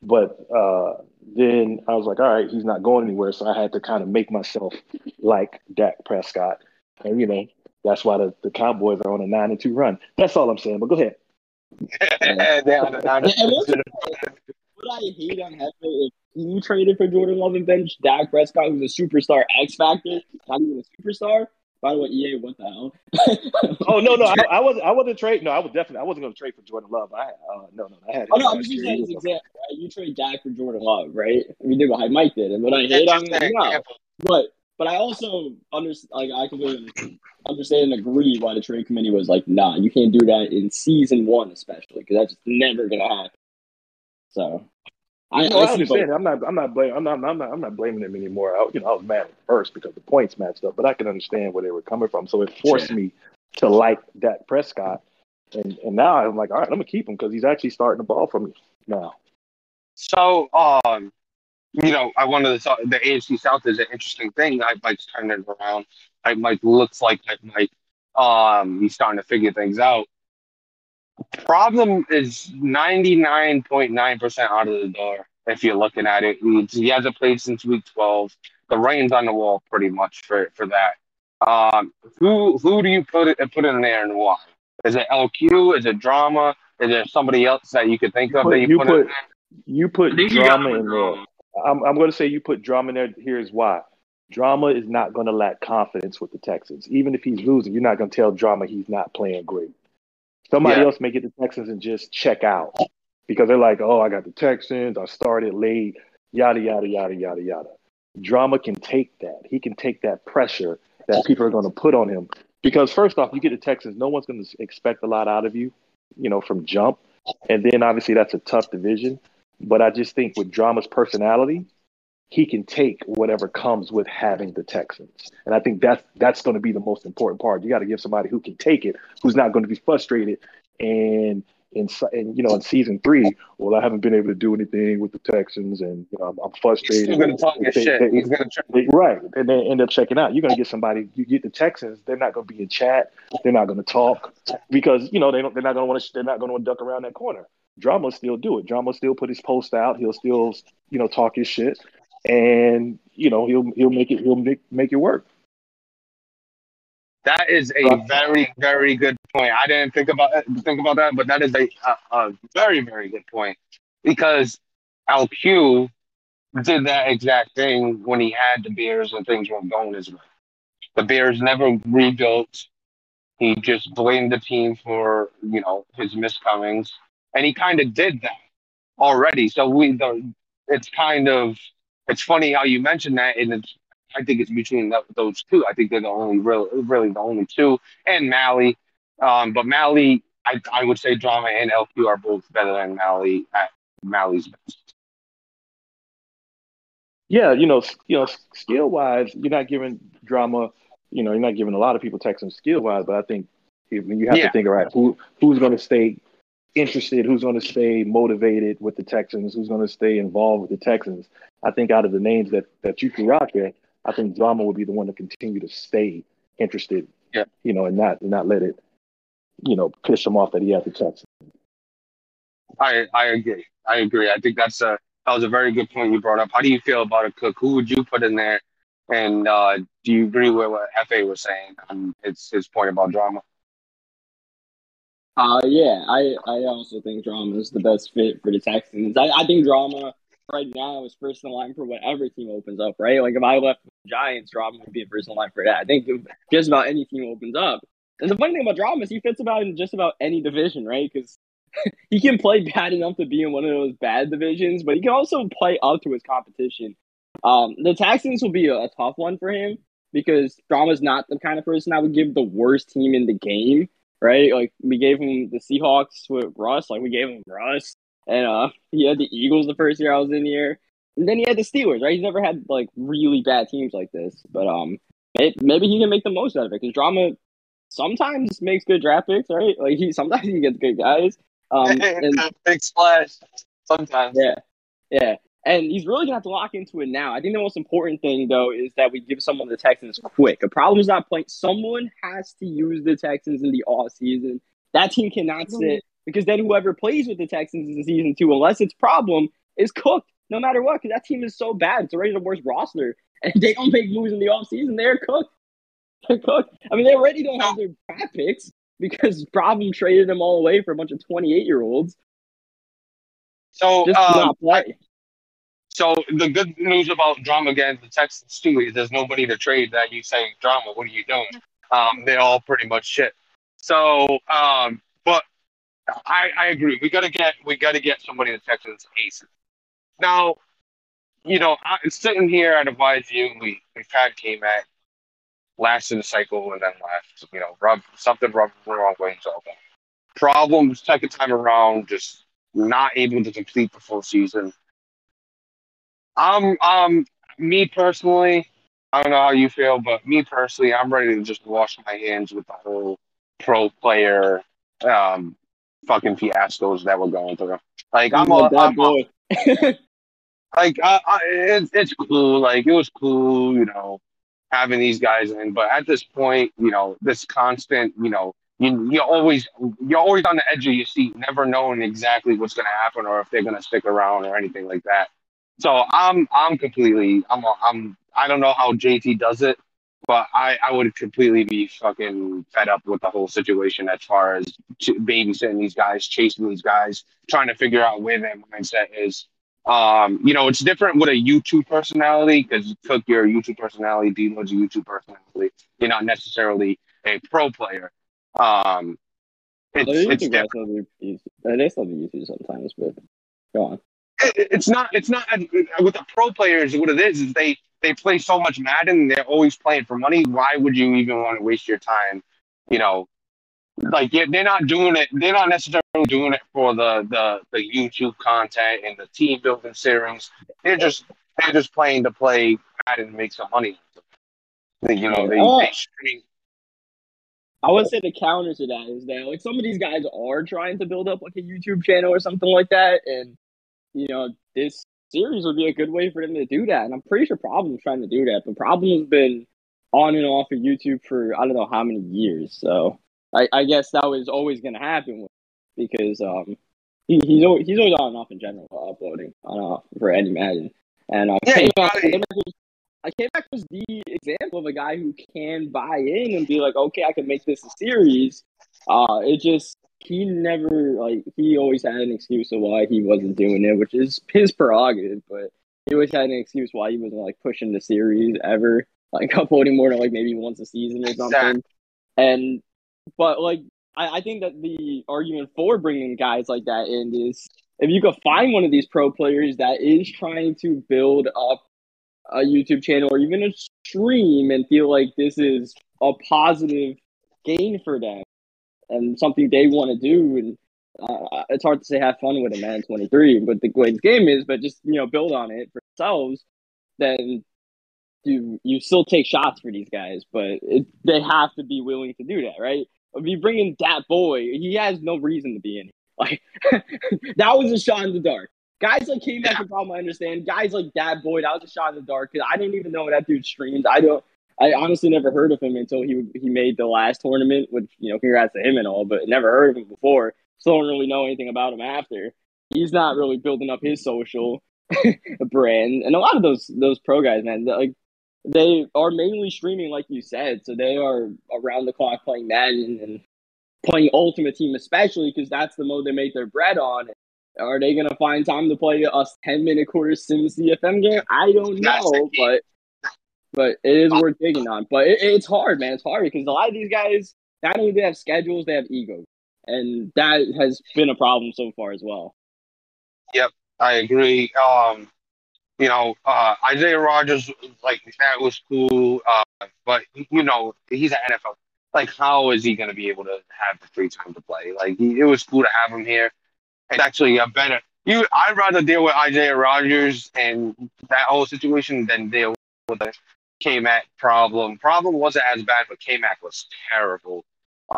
But uh, then I was like, all right, he's not going anywhere. So I had to kind of make myself like Dak Prescott. And, you know, that's why the, the Cowboys are on a nine and two run. That's all I'm saying. But go ahead. They're on a nine and two. What I hate on Hefe is you traded for Jordan Love and bench Dak Prescott, who's a superstar X Factor, not even a superstar. By the way, E A, what the hell? oh no, no, I, I wasn't. I wasn't trade. No, I was definitely. I wasn't going to trade for Jordan Love. I uh, no, no, I had. Oh no, I'm just saying his example. Right? You trade Dak for Jordan Love, right? I mean, did what Mike did, and what I hate on him, no. But but I also understand. Like I completely understand and agree why the trade committee was like, nah, you can't do that in season one, especially because that's just never going to happen. So. I, no, I, I understand. I'm not. I'm not blaming. I'm not. I'm not. I'm not blaming them anymore. I, you know, I was mad at first because the points matched up, but I can understand where they were coming from. So it forced yeah. me to like Dak Prescott, and and now I'm like, all right, I'm gonna keep him because he's actually starting the ball for me now. So, um, you know, I wanted to. The A F C South is an interesting thing. I Mike's turning it around. I Mike looks like I Mike. Um, he's starting to figure things out. Problem is ninety-nine point nine percent out of the door if you're looking at it. He hasn't played since week twelve. The writing's on the wall pretty much for, for that. Um, who who do you put it, put in there and why? Is it L Q? Is it Drama? Is there somebody else that you could think of you put, that you, you put, put in there? You put Drama in there. I'm, I'm going to say you put Drama in there. Here's why. Drama is not going to lack confidence with the Texans. Even if he's losing, you're not going to tell Drama he's not playing great. Somebody yeah. else may get the Texans and just check out because they're like, oh, I got the Texans. I started late, yada, yada, yada, yada, yada. Drama can take that. He can take that pressure that people are going to put on him because, first off, you get the Texans. No one's going to expect a lot out of you, you know, from jump. And then, obviously, that's a tough division. But I just think with Drama's personality, he can take whatever comes with having the Texans. And I think that's, that's going to be the most important part. You got to give somebody who can take it, who's not going to be frustrated. And, and, and you know, in season three, well, I haven't been able to do anything with the Texans, and you know, I'm, I'm frustrated. He's going to talk his shit. They, He's going to check. Right. And they end up checking out. You're going to get somebody, you get the Texans, they're not going to be in chat. They're not going to talk because, you know, they don't, they're not going to want to, they're not going to duck around that corner. Drama will still do it. Drama will still put his post out. He'll still, you know, talk his shit. And you know he'll he'll make it he'll make, make it work. That is a very very good point. I didn't think about think about that, but that is a a very very good point because L Q did that exact thing when he had the Bears and things weren't going his way. The Bears never rebuilt. He just blamed the team for you know his miscomings, and he kind of did that already. So we the it's kind of. It's funny how you mentioned that, and it's, I think it's between the, those two. I think they're the only real, really the only two, and Mally. Um, but Mally, I, I would say Drama and L Q are both better than Mally at Mally's best. Yeah, you know, you know, skill wise, you're not giving Drama. You know, you're not giving a lot of people Texans skill wise, but I think if, you have yeah. to think, all right, who who's going to stay interested, who's going to stay motivated with the Texans, who's going to stay involved with the Texans. I think out of the names that, that you threw out there, I think Drama would be the one to continue to stay interested, yeah. you know, and not not let it, you know, piss him off that he has the Texans. I I agree. I agree. I think that's a that was a very good point you brought up. How do you feel about it, Cook? Who would you put in there? And uh, do you agree with what Hefe was saying on his, his point about Drama? Uh, yeah, I, I also think Drama is the best fit for the Texans. I, I think Drama right now is first in line for whatever team opens up, right? Like if I left the Giants, Drama would be a first in line for that. I think just about any team opens up. And the funny thing about Drama is he fits about in just about any division, right? Because he can play bad enough to be in one of those bad divisions, but he can also play up to his competition. Um, the Texans will be a, a tough one for him because Drama's not the kind of person I would give the worst team in the game. Right, like we gave him the Seahawks with Russ, like we gave him Russ, and uh, he had the Eagles the first year I was in here, and then he had the Steelers. Right, he's never had like really bad teams like this, but um, it, maybe he can make the most out of it, because Drama sometimes makes good draft picks, right? Like he sometimes he gets good guys. Um, and, big splash sometimes. Yeah, yeah. And he's really gonna have to lock into it now. I think the most important thing though is that we give someone the Texans quick. The problem is not playing. Someone has to use the Texans in the offseason. That team cannot sit, because then whoever plays with the Texans in season two, unless it's problem, is cooked no matter what. Because that team is so bad; it's already the worst roster, and they don't make moves in the offseason. They're cooked. They're cooked. I mean, they already don't have their draft picks because problem traded them all away for a bunch of twenty-eight-year-olds. So just um, not play. So the good news about Drama against the Texans too is there's nobody to trade that you say, Drama, what are you doing? Um, they all pretty much shit. So, um, but I, I agree. We gotta get we gotta get somebody in the Texans aces. Now, you know, I, sitting here at Y S U, we we kind of came at last in the cycle and then left. You know, rub something rubbed the wrong way. So okay. Problems second time around, just not able to complete the full season. I'm um me personally, I don't know how you feel, but me personally, I'm ready to just wash my hands with the whole pro player um fucking fiascos that we're going through. Like I'm a bad boy. Like I, I, it, it's cool. Like it was cool, you know, having these guys in. But at this point, you know, this constant, you know, you you always you're always on the edge of your seat, never knowing exactly what's gonna happen or if they're gonna stick around or anything like that. So I'm I'm completely I'm a, I'm I don't know how J T does it, but I, I would completely be fucking fed up with the whole situation as far as ch- babysitting these guys, chasing these guys, trying to figure out where their mindset is. Um, you know, it's different with a YouTube personality because Cook, you're a YouTube personality, Deebo's a YouTube personality. You're not necessarily a pro player. Um, it's it's different. It is something you do sometimes, but go on. It's not. It's not with the pro players. What it is is they, they play so much Madden. They're always playing for money. Why would you even want to waste your time? You know, like they're not doing it. They're not necessarily doing it for the, the, the YouTube content and the team building series. They're just they're just playing to play Madden and make some money. You know, they, oh. they stream. I would say the counter to that is that like some of these guys are trying to build up like a YouTube channel or something like that, and you know, this series would be a good way for them to do that. And I'm pretty sure Problem's trying to do that. But Problem's been on and off of YouTube for I don't know how many years. So I, I guess that was always going to happen with, because um, he, he's, always, he's always on and off in general uh, uploading on and off for Eddie Madden. And uh, yeah, came back, came back was, I came back was the example of a guy who can buy in and be like, okay, I can make this a series. Uh, it just... He never, like, he always had an excuse of why he wasn't doing it, which is his prerogative, but he always had an excuse why he wasn't, like, pushing the series ever, like, uploading more than, like, maybe once a season or something. Exactly. And, but, like, I, I think that the argument for bringing guys like that in is if you could find one of these pro players that is trying to build up a YouTube channel or even a stream and feel like this is a positive gain for them, and something they want to do, and uh, it's hard to say have fun with a Madden twenty-three, but the way the game is, but just, you know, build on it for themselves, then you, you still take shots for these guys, but it, they have to be willing to do that, right? If you bring in that boy, he has no reason to be in it. Like, that was a shot in the dark. Guys like came back to Problem, I understand. Guys like that boy, that was a shot in the dark, because I didn't even know that dude streamed. I don't... I honestly never heard of him until he he made the last tournament, which, you know, congrats to him and all, but never heard of him before. Still don't really know anything about him after. He's not really building up his social brand. And a lot of those those pro guys, man, like they are mainly streaming, like you said, so they are around the clock playing Madden and playing Ultimate Team especially because that's the mode they make their bread on. Are they going to find time to play a ten-minute quarter sim C F M game? I don't know, but... But it is worth digging on. But it, it's hard, man. It's hard because a lot of these guys, not only do they have schedules, they have egos. And that has been a problem so far as well. Yep, I agree. Um, you know, uh, Isaiah Rodgers, like, that was cool. Uh, but, you know, he's an N F L. Like, how is he going to be able to have the free time to play? Like, it was cool to have him here. It's actually a better – You, I'd rather deal with Isaiah Rodgers and that whole situation than deal with – K-Mac problem. Problem wasn't as bad, but K-Mac was terrible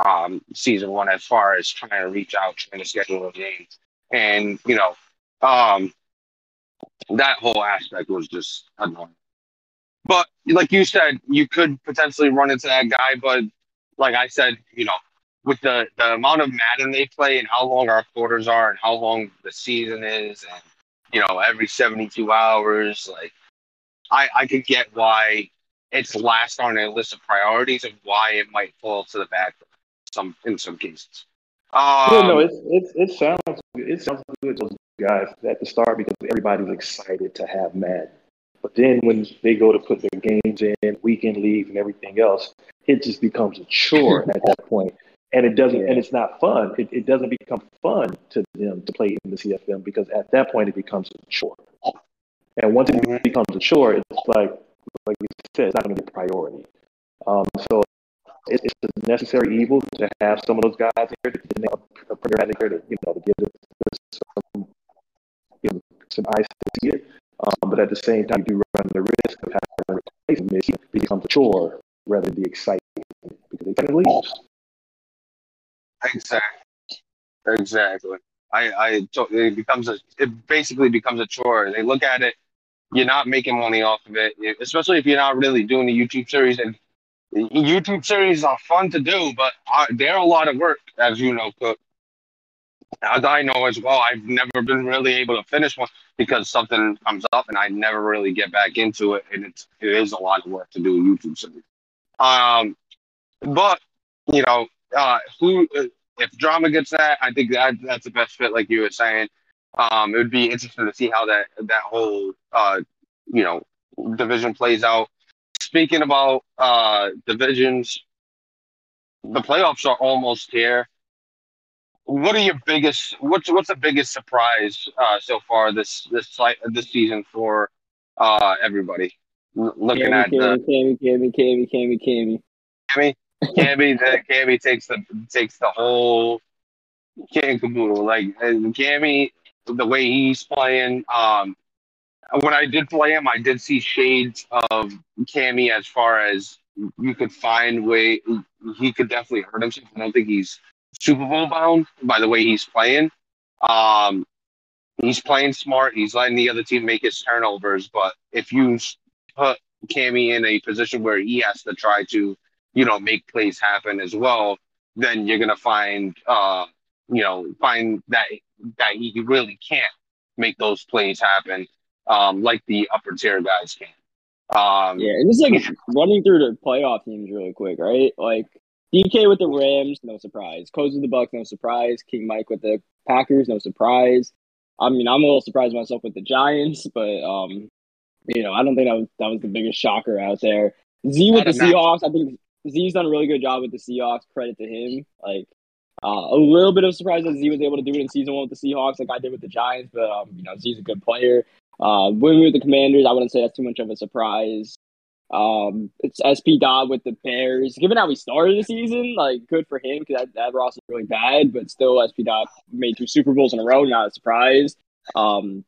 um, season one as far as trying to reach out, trying to schedule a game. And, you know, um, that whole aspect was just annoying. But like you said, you could potentially run into that guy. But like I said, you know, with the, the amount of Madden they play and how long our quarters are and how long the season is and, you know, every seventy-two hours, like, I, I could get why it's last on a list of priorities and why it might fall to the back some in some cases. Um, yeah, no, it's it's it sounds it sounds good to those guys at the start because everybody's excited to have Madden. But then when they go to put their games in, weekend league and everything else, it just becomes a chore at that point. And it doesn't, and it's not fun. It, it doesn't become fun to them to play in the C F M because at that point it becomes a chore. And once it becomes a chore, it's like, like we said, it's not going to be a priority. Um, so it, it's a necessary evil to have some of those guys here to, to you know, to give us some, you know, some ice to see it. Um, but at the same time, you do run the risk of having a replacement it becomes a chore rather than the excitement because they can leave. Exactly. Exactly. I, I, it becomes a, it basically becomes a chore. They look at it, you're not making money off of it, especially if you're not really doing the YouTube series. And YouTube series are fun to do, but are, they're a lot of work, as you know, Cook. As I know as well, I've never been really able to finish one because something comes up and I never really get back into it. And it's, it is a lot of work to do a YouTube series. Um, but, you know, uh, who... Uh, If Drama gets that, I think that that's the best fit, like you were saying. Um, it would be interesting to see how that that whole uh, you know division plays out. Speaking about uh, divisions, the playoffs are almost here. What are your biggest? What's what's the biggest surprise uh, so far this this this season for uh, everybody? Looking Cammy, at Cammy, the Cammy, Cammy, Cammy, Cammy, Cammy. Cammy, Cammy takes the takes the whole kit and caboodle. Like and Cammy, the way he's playing. Um, when I did play him, I did see shades of Cammy as far as you could find way he could definitely hurt himself. I don't think he's Super Bowl bound by the way he's playing. Um, he's playing smart. He's letting the other team make his turnovers. But if you put Cammy in a position where he has to try to you know, make plays happen as well, then you're going to find, uh, you know, find that that he really can't make those plays happen um, like the upper tier guys can. Um, yeah, and just like running through the playoff teams really quick, right? Like D K with the Rams, no surprise. Coz with the Bucks, no surprise. King Mike with the Packers, no surprise. I mean, I'm a little surprised myself with the Giants, but, um, you know, I don't think that was, that was the biggest shocker out there. Z with the Seahawks, I think Z's done a really good job with the Seahawks. Credit to him. Like uh, a little bit of surprise that Z was able to do it in season one with the Seahawks, like I did with the Giants. But um, you know, Z's a good player. Uh, winning with the Commanders, I wouldn't say that's too much of a surprise. Um, it's S P. Dodd with the Bears. Given how we started the season, like good for him because that, that roster is really bad. But still, S P. Dodd made two Super Bowls in a row. Not a surprise. Um,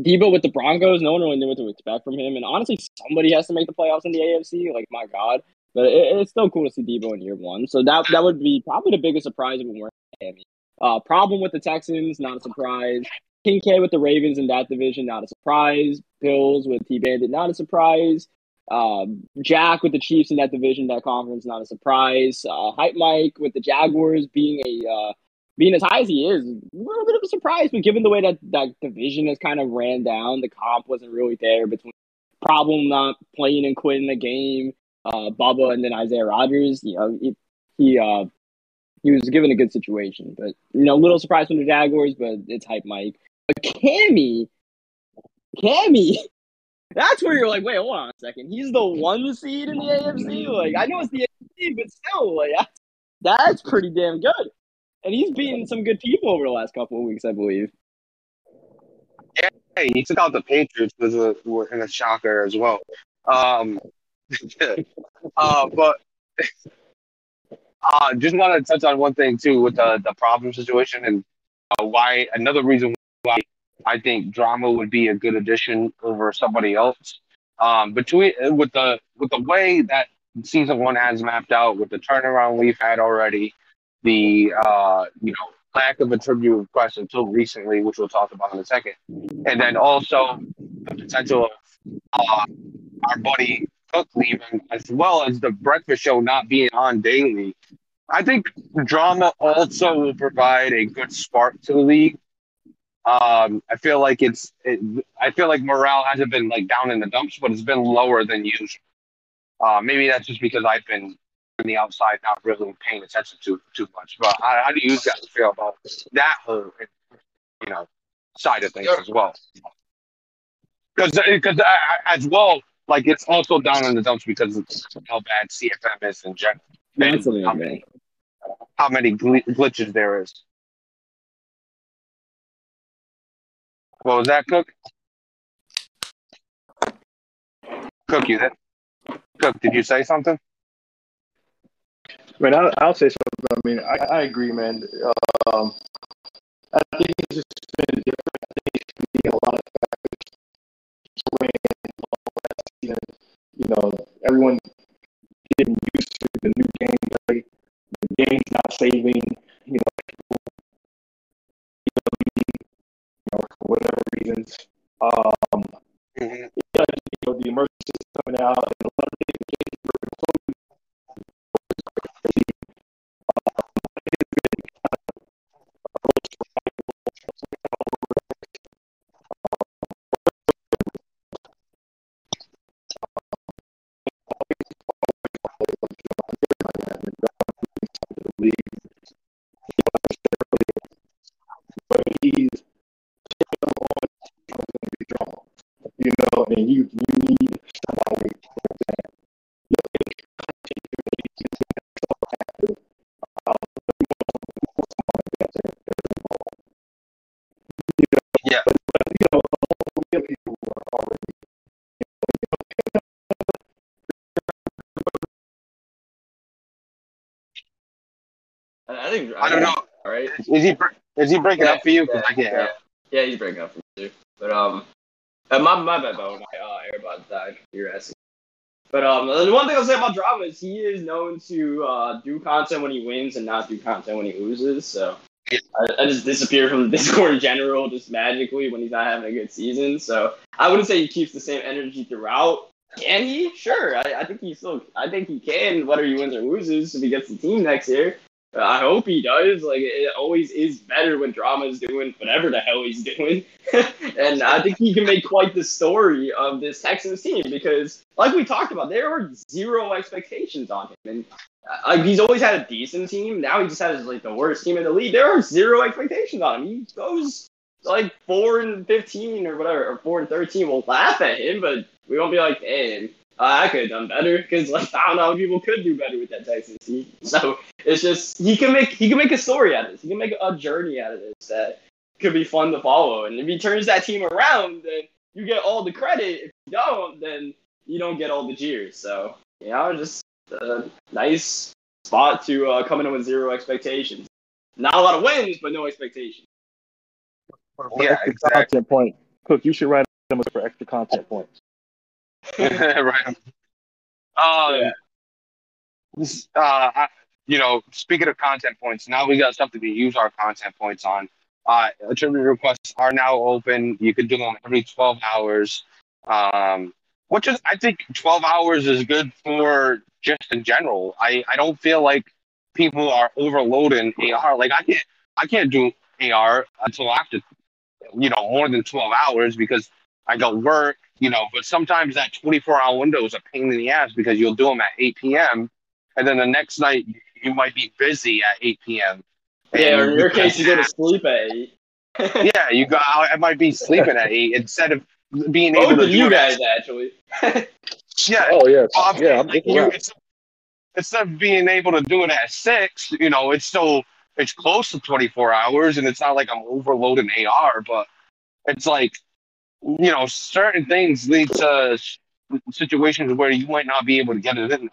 Deebo with the Broncos. No one really knew what to expect from him. And honestly, somebody has to make the playoffs in the A F C. Like my God. But it, it's still cool to see Deebo in year one. So that that would be probably the biggest surprise if it weren't Miami. Uh, problem with the Texans, not a surprise. Kincaid with the Ravens in that division, not a surprise. Bills with T-Bandit, not a surprise. Um, Jack with the Chiefs in that division, that conference, not a surprise. Uh, Hype Mike with the Jaguars being a uh, being as high as he is, a little bit of a surprise. But given the way that, that division has kind of ran down, the comp wasn't really there between Problem not playing and quitting the game. Uh, Bubba and then Isaiah Rodgers, you know, he he, uh, he was given a good situation. But, you know, a little surprise from the Jaguars, but it's Hype Mike. But Cammy, Cammy, that's where you're like, wait, hold on a second. He's the one seed in the A F C? Like, I know it's the A F C, but still, like, that's, that's pretty damn good. And he's beaten some good people over the last couple of weeks, I believe. Yeah, he took out the Patriots was a, in a shocker as well. Um uh, but uh, just want to touch on one thing too with the, the problem situation and uh, why another reason why I think Drama would be a good addition over somebody else Um, between with the with the way that season one has mapped out, with the turnaround we've had already, the uh, you know lack of interview requests until recently, which we'll talk about in a second, and then also the potential of uh, our buddy Cook leaving, as well as the breakfast show not being on daily. I think drama also will provide a good spark to the league. Um, I feel like it's. It, I feel like morale hasn't been like down in the dumps, but it's been lower than usual. Uh, maybe that's just because I've been on the outside, not really paying attention to too much. But how, how do you guys feel about that whole, you know, side of things as well? Because, because as well, like it's also down in the dumps because of how bad C F M is in general. And how many, how many glitches there is. What was that, Cook? Cook, you there? Cook, did you say something? I mean, I'll, I'll say something. I mean, I, I agree, man. Um, I think it's just been different. I think it's been a lot of factors. You know, everyone getting used to the new game, like, the game's not saving, you know, people, you know, you know for whatever reasons. Um, mm-hmm. yeah, you know, the emergency is coming out, and a lot of these games were closed. You know, and you you need somebody that you know, yeah. But, but you know, all the other people were already. You know, you know, I think. I don't know. All right. Is he is he breaking yeah, up for you? Yeah, I can't yeah. yeah, he's breaking up for you, but um. Uh, my, my bad about my uh, AirPods died. You're asking. But um, the one thing I'll say about Drama is he is known to uh, do content when he wins and not do content when he loses. So I, I just disappear from the Discord in general just magically when he's not having a good season. So I wouldn't say he keeps the same energy throughout. Can he? Sure. I, I think he still. I think he can, whether he wins or loses, if he gets the team next year. I hope he does. Like, it always is better when Drama is doing whatever the hell he's doing. And I think he can make quite the story of this Texans team because, like we talked about, there were zero expectations on him. And uh, he's always had a decent team. Now he just has, like, the worst team in the league. There are zero expectations on him. He goes, like, four and fifteen or whatever, or four and thirteen. We'll laugh at him, but we won't be like, damn. Uh, I could have done better because, like, I don't know, people could do better with that Texans team. So it's just he can make he can make a story out of this. He can make a journey out of this that could be fun to follow. And if he turns that team around, then you get all the credit. If you don't, then you don't get all the jeers. So you know, just a nice spot to uh, come in with zero expectations. Not a lot of wins, but no expectations. Yeah, exactly. Content point. Cook, you should write them for extra content points. Right. Um, yeah. this, uh, I, you know, speaking of content points, now we got something to use our content points on. Uh, attribute requests are now open. You can do them every twelve hours, um, which is, I think, twelve hours is good for just in general. I, I don't feel like people are overloading A R. Like I can't I can't do A R until after, you know, more than twelve hours because I go work. You know, but sometimes that twenty-four hour window is a pain in the ass because you'll do them at eight p.m. and then the next night you might be busy at eight p.m. Yeah, or in your case, you go to sleep at eight. Yeah, you go. I might be sleeping at eight instead of being able to do you guys actually. Yeah. Oh yeah. Um, yeah. I'm thinking you, it's, instead of being able to do it at six, you know, it's so it's close to twenty-four hours, and it's not like I'm overloading A R, but it's like. You know, certain things lead to situations where you might not be able to get it in.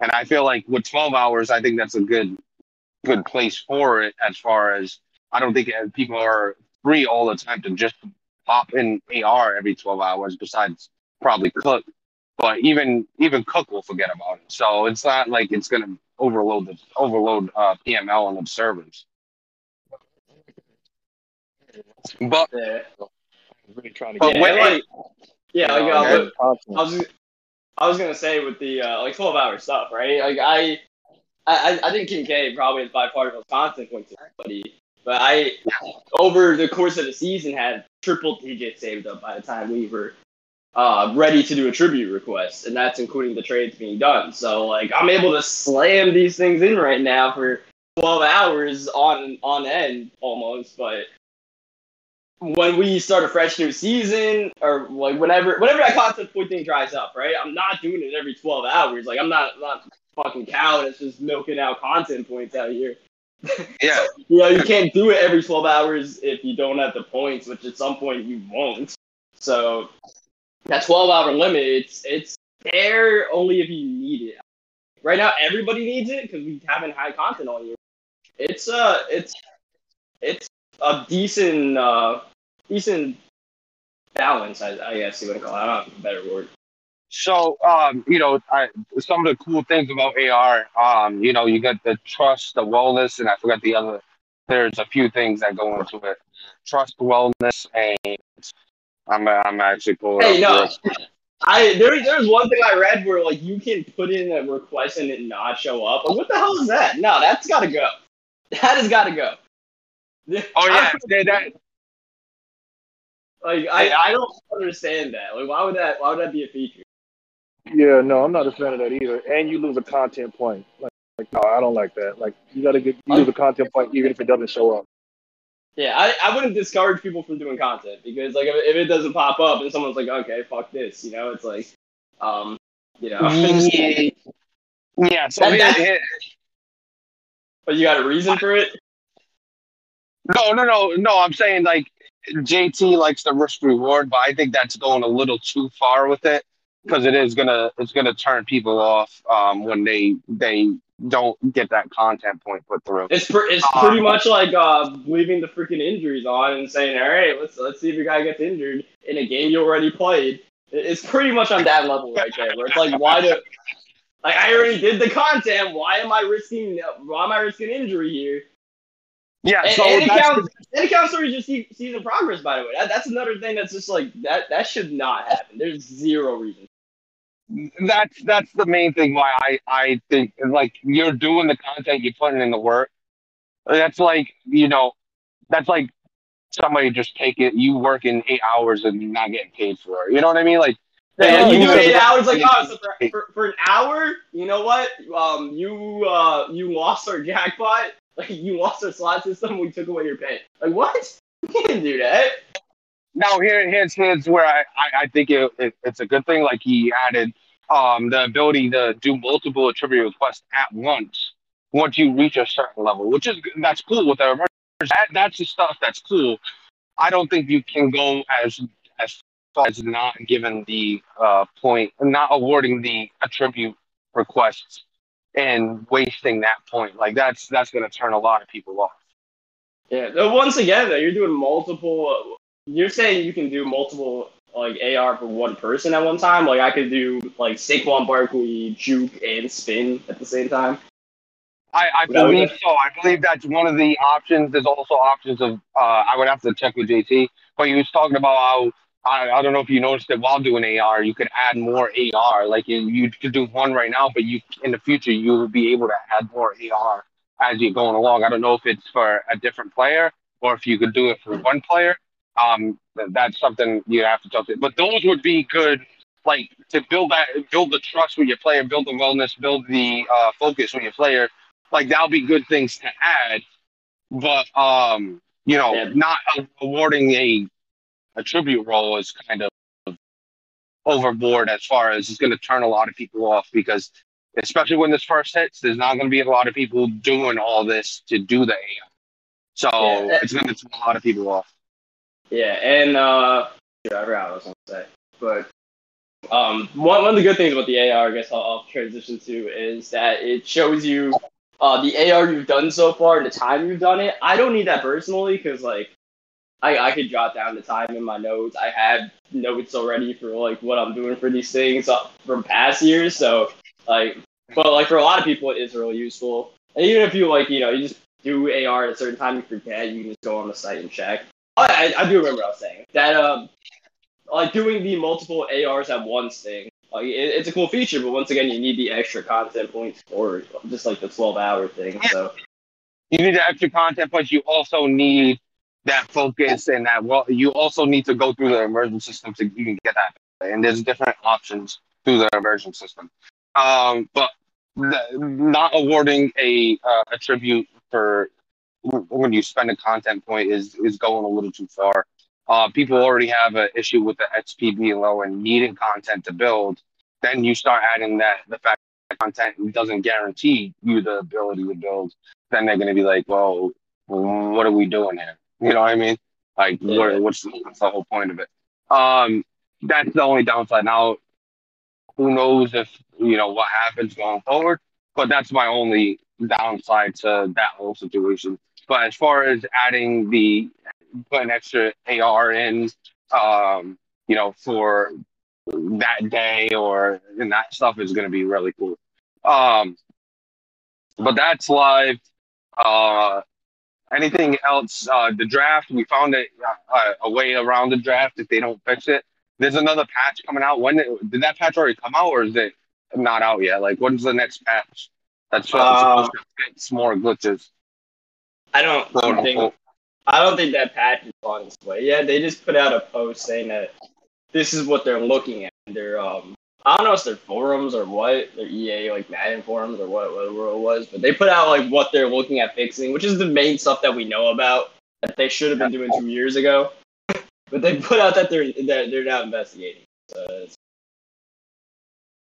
And I feel like with twelve hours, I think that's a good good place for it as far as I don't think people are free all the time to just pop in A R every twelve hours besides probably Cook, but even even Cook will forget about it. So it's not like it's going to overload the overload uh, P M L and observers. But yeah. really trying to but get when, like, yeah, like, uh, I was I was gonna say with the uh, like twelve hour stuff, right? Like I I I think Kincaid probably is by far the most constant points of everybody, but I over the course of the season had triple digits saved up by the time we were uh, ready to do a tribute request, and that's including the trades being done. So like I'm able to slam these things in right now for twelve hours on on end almost, but. When we start a fresh new season or like whenever whenever that concept point thing dries up, right? I'm not doing it every twelve hours. Like I'm not I'm not fucking cow that's just milking out content points out here. Yeah. You know, you can't do it every twelve hours if you don't have the points, which at some point you won't. So that twelve hour limit, it's it's there only if you need it. Right now everybody needs it because we haven't had content all year. It's uh it's it's A decent, uh, decent balance, I, I guess you would call it. I don't have a better word. So, um, you know, I, some of the cool things about A R, um, you know, you got the trust, the wellness, and I forgot the other. There's a few things that go into it. Trust, wellness, and I'm, I'm actually pulling. Hey, no, I there, there's one thing I read where like you can put in a request and it not show up. Like, what the hell is that? No, that's got to go. That has got to go. Oh yeah, I, that. Like I, I don't understand that. Like why would that why would that be a feature? Yeah, no, I'm not a fan of that either. And you lose a content point. Like like no, I don't like that. Like you gotta get you lose a content point even if it doesn't show up. Yeah, I, I wouldn't discourage people from doing content because like if, if it doesn't pop up and someone's like, okay, fuck this, you know, it's like um you know Yeah, yeah so that, here, here. But you got a reason for it? No, no, no, no. I'm saying like J T likes the risk reward, but I think that's going a little too far with it because it is gonna it's gonna turn people off um, when they they don't get that content point put through. It's per, it's um, pretty much like uh, leaving the freaking injuries on and saying, all right, let's let's see if your guy gets injured in a game you already played. It's pretty much on that level right there, where it's like, why do like I already did the content? Why am I risking why am I risking injury here? Yeah, and, so and it counts. The, and it counts towards your se- season progress. By the way, that, that's another thing that's just like that. That should not happen. There's zero reason. That's that's the main thing why I I think like you're doing the content, you're putting in the work. That's like you know, that's like somebody just take it. You work in eight hours and you're not getting paid for it. You know what I mean? Like yeah, you, you do it eight hours. Like oh, so for, for for an hour, you know what? Um, you uh you lost our jackpot. Like, you lost our slot system, we took away your pay. Like, what? You can't do that. Now, here, here's, here's where I, I, I think it, it, it's a good thing. Like, he added um, the ability to do multiple attribute requests at once once you reach a certain level, which is – that's cool with the that, That's the stuff that's cool. I don't think you can go as as far as not giving the uh, point – not awarding the attribute requests. And wasting that point, like that's that's going to turn a lot of people off. Yeah. Once again, though, you're doing multiple. You're saying you can do multiple like A R for one person at one time. Like I could do like Saquon Barkley juke and spin at the same time. I, I believe so. I believe that's one of the options. There's also options of. Uh, I would have to check with J T, but he was talking about how. I, I don't know if you noticed that while doing A R, you could add more A R. Like you, you could do one right now, but you in the future you will be able to add more A R as you're going along. I don't know if it's for a different player or if you could do it for one player. Um, that's something you have to talk to. But those would be good, like to build that, build the trust with your player, build the wellness, build the uh, focus with your player. Like that'll be good things to add. But um, you know, yeah. not awarding a attribute role is kind of overboard as far as it's going to turn a lot of people off because, especially when this first hits, there's not going to be a lot of people doing all this to do the A I. So yeah, that, it's going to turn a lot of people off. Yeah, and uh, yeah, I forgot what I was going to say. But um, one, one of the good things about the A R, I guess I'll, I'll transition to, is that it shows you uh, the A R you've done so far and the time you've done it. I don't need that personally because, like, I, I could jot down the time in my notes. I have notes already for, like, what I'm doing for these things from past years. So, like, but, like, for a lot of people, it is really useful. And even if you, like, you know, you just do A R at a certain time, you forget, you can just go on the site and check. I, I do remember what I was saying. That, um, like, doing the multiple A Rs at once thing, like, it, it's a cool feature, but once again, you need the extra content points or just, like, the twelve-hour thing. So you need the extra content points. You also need that focus and that, well, you also need to go through the immersion system so you can get that. And there's different options through the immersion system. Um, but the, not awarding a uh, attribute for when you spend a content point is, is going a little too far. Uh, people already have an issue with the X P being low and needing content to build. Then you start adding that the fact that content doesn't guarantee you the ability to build. Then they're going to be like, well, what are we doing here? You know what I mean? Like, yeah. what, what's, the, what's the whole point of it? Um, that's the only downside. Now, who knows if, you know, what happens going forward, but that's my only downside to that whole situation. But as far as adding the, putting extra A R in, um, you know, for that day or, and that stuff is going to be really cool. Um, but that's live. Uh, Anything else, uh, the draft, we found a, a, a way around the draft if they don't fix it. There's another patch coming out. When did, did that patch already come out, or is it not out yet? Like, when's the next patch? That's uh, supposed to fix more glitches. I don't, I don't think I don't think that patch is on its way. Yeah, they just put out a post saying that this is what they're looking at. They're, um, I don't know if they're forums or what, their E A, like, Madden forums or what, whatever it was, but they put out, like, what they're looking at fixing, which is the main stuff that we know about, that they should have been doing two years ago. But they put out that they're that they're now investigating. So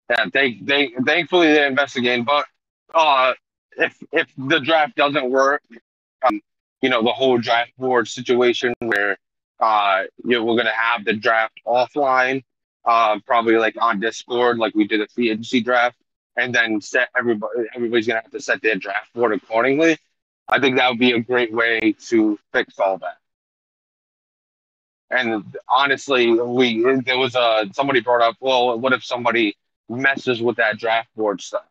yeah, they, they, thankfully they're investigating, but uh, if if the draft doesn't work, um, you know, the whole draft board situation where uh, you know, we're going to have the draft offline, Um, probably like on Discord, like we did a free agency draft, and then set everybody. Everybody's gonna have to set their draft board accordingly. I think that would be a great way to fix all that. And honestly, we there was a somebody brought up, well, what if somebody messes with that draft board stuff?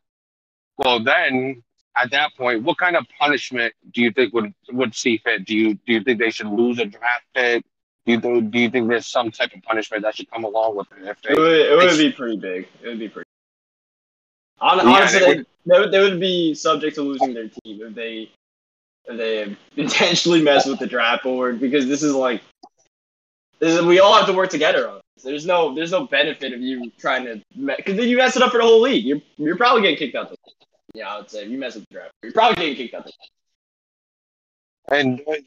Well, then at that point, what kind of punishment do you think would would see fit? Do you do you think they should lose a draft pick? Do you, think, do you think there's some type of punishment that should come along with it? If they, it would, it would be pretty big. It would be pretty big. Honestly, yeah, they, would, they, would, they would be subject to losing their team if they if they intentionally mess with the draft board, because this is like this is, we all have to work together on this. There's no there's no benefit of you trying to – because then you mess it up for the whole league. You're, you're probably getting kicked out the league. Yeah, I would say if you mess with the draft board, you're probably getting kicked out the league. And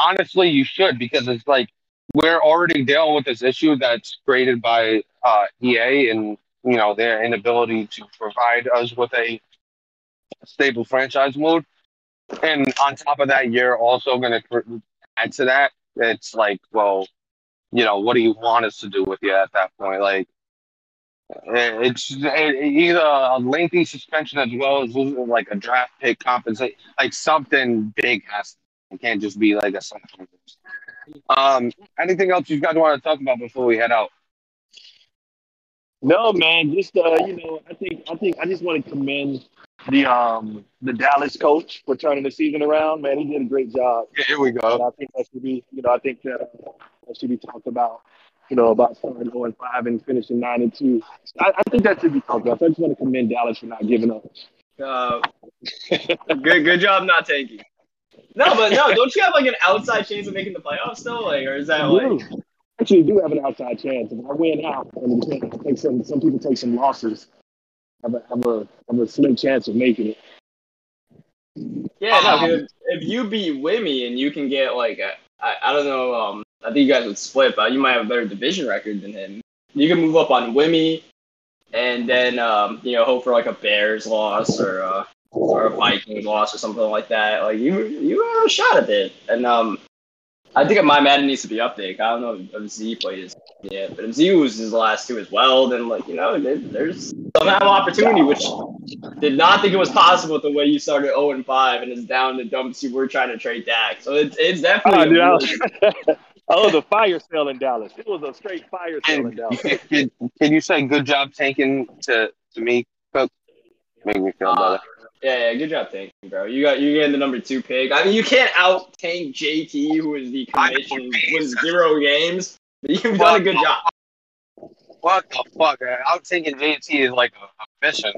honestly, you should, because it's like – we're already dealing with this issue that's created by uh, E A and, you know, their inability to provide us with a stable franchise mode. And on top of that, you're also going to add to that. It's like, well, you know, what do you want us to do with you at that point? Like, it's either a lengthy suspension as well as losing, like, a draft pick compensation. Like, something big has to be. It can't just be, like, a something. Um, anything else you guys want to talk about before we head out? No, man. Just uh, you know, I think I think I just want to commend the um the Dallas coach for turning the season around. Man, he did a great job. Yeah, here we go. And I think that should be you know I think that, that should be talked about. You know, about starting zero and five and finishing nine and two. I, I think that should be talked about. So I just want to commend Dallas for not giving up. Uh, good good job not tanking. No, but no, don't you have, like, an outside chance of making the playoffs still? Like, or is that, like... I actually do have an outside chance. If I win out, I mean, take some, some people take some losses. I have a, have a, have a slim chance of making it. Yeah, no, um, if, if you beat Wimmy and you can get, like, a, I, I don't know, um, I think you guys would split, but you might have a better division record than him. You can move up on Wimmy and then, um, you know, hope for, like, a Bears loss or... Uh, or a Vikings loss or something like that. Like, you you have a shot at it. And um I think my Madden needs to be updated. I don't know if Z plays yet, but if Z was his last two as well, then, like, you know, there's somehow opportunity, which did not think it was possible with the way you started oh and five and it's down the dumps you were trying to trade Dak. So it's, it's definitely oh, dude, oh, the fire sale in Dallas. It was a straight fire sale in Dallas. Can, can you say good job tanking to, to me, folks? Make me feel better. Uh, Yeah, yeah, good job tanking, bro. You got you getting the number two pick. I mean, you can't out tank J T, who is the commission with zero games. But you've done a good job. What the fuck? Out tanking J T is like a mission.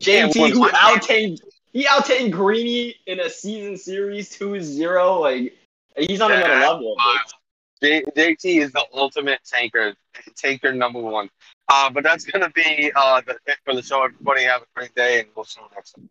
J T, who out tanked he out tanked Greeny in a season series two zero. Like, he's on another level. J T is the ultimate tanker, tanker number one. Uh, but that's going to be uh, the it for the show. Everybody have a great day, and we'll see you next time.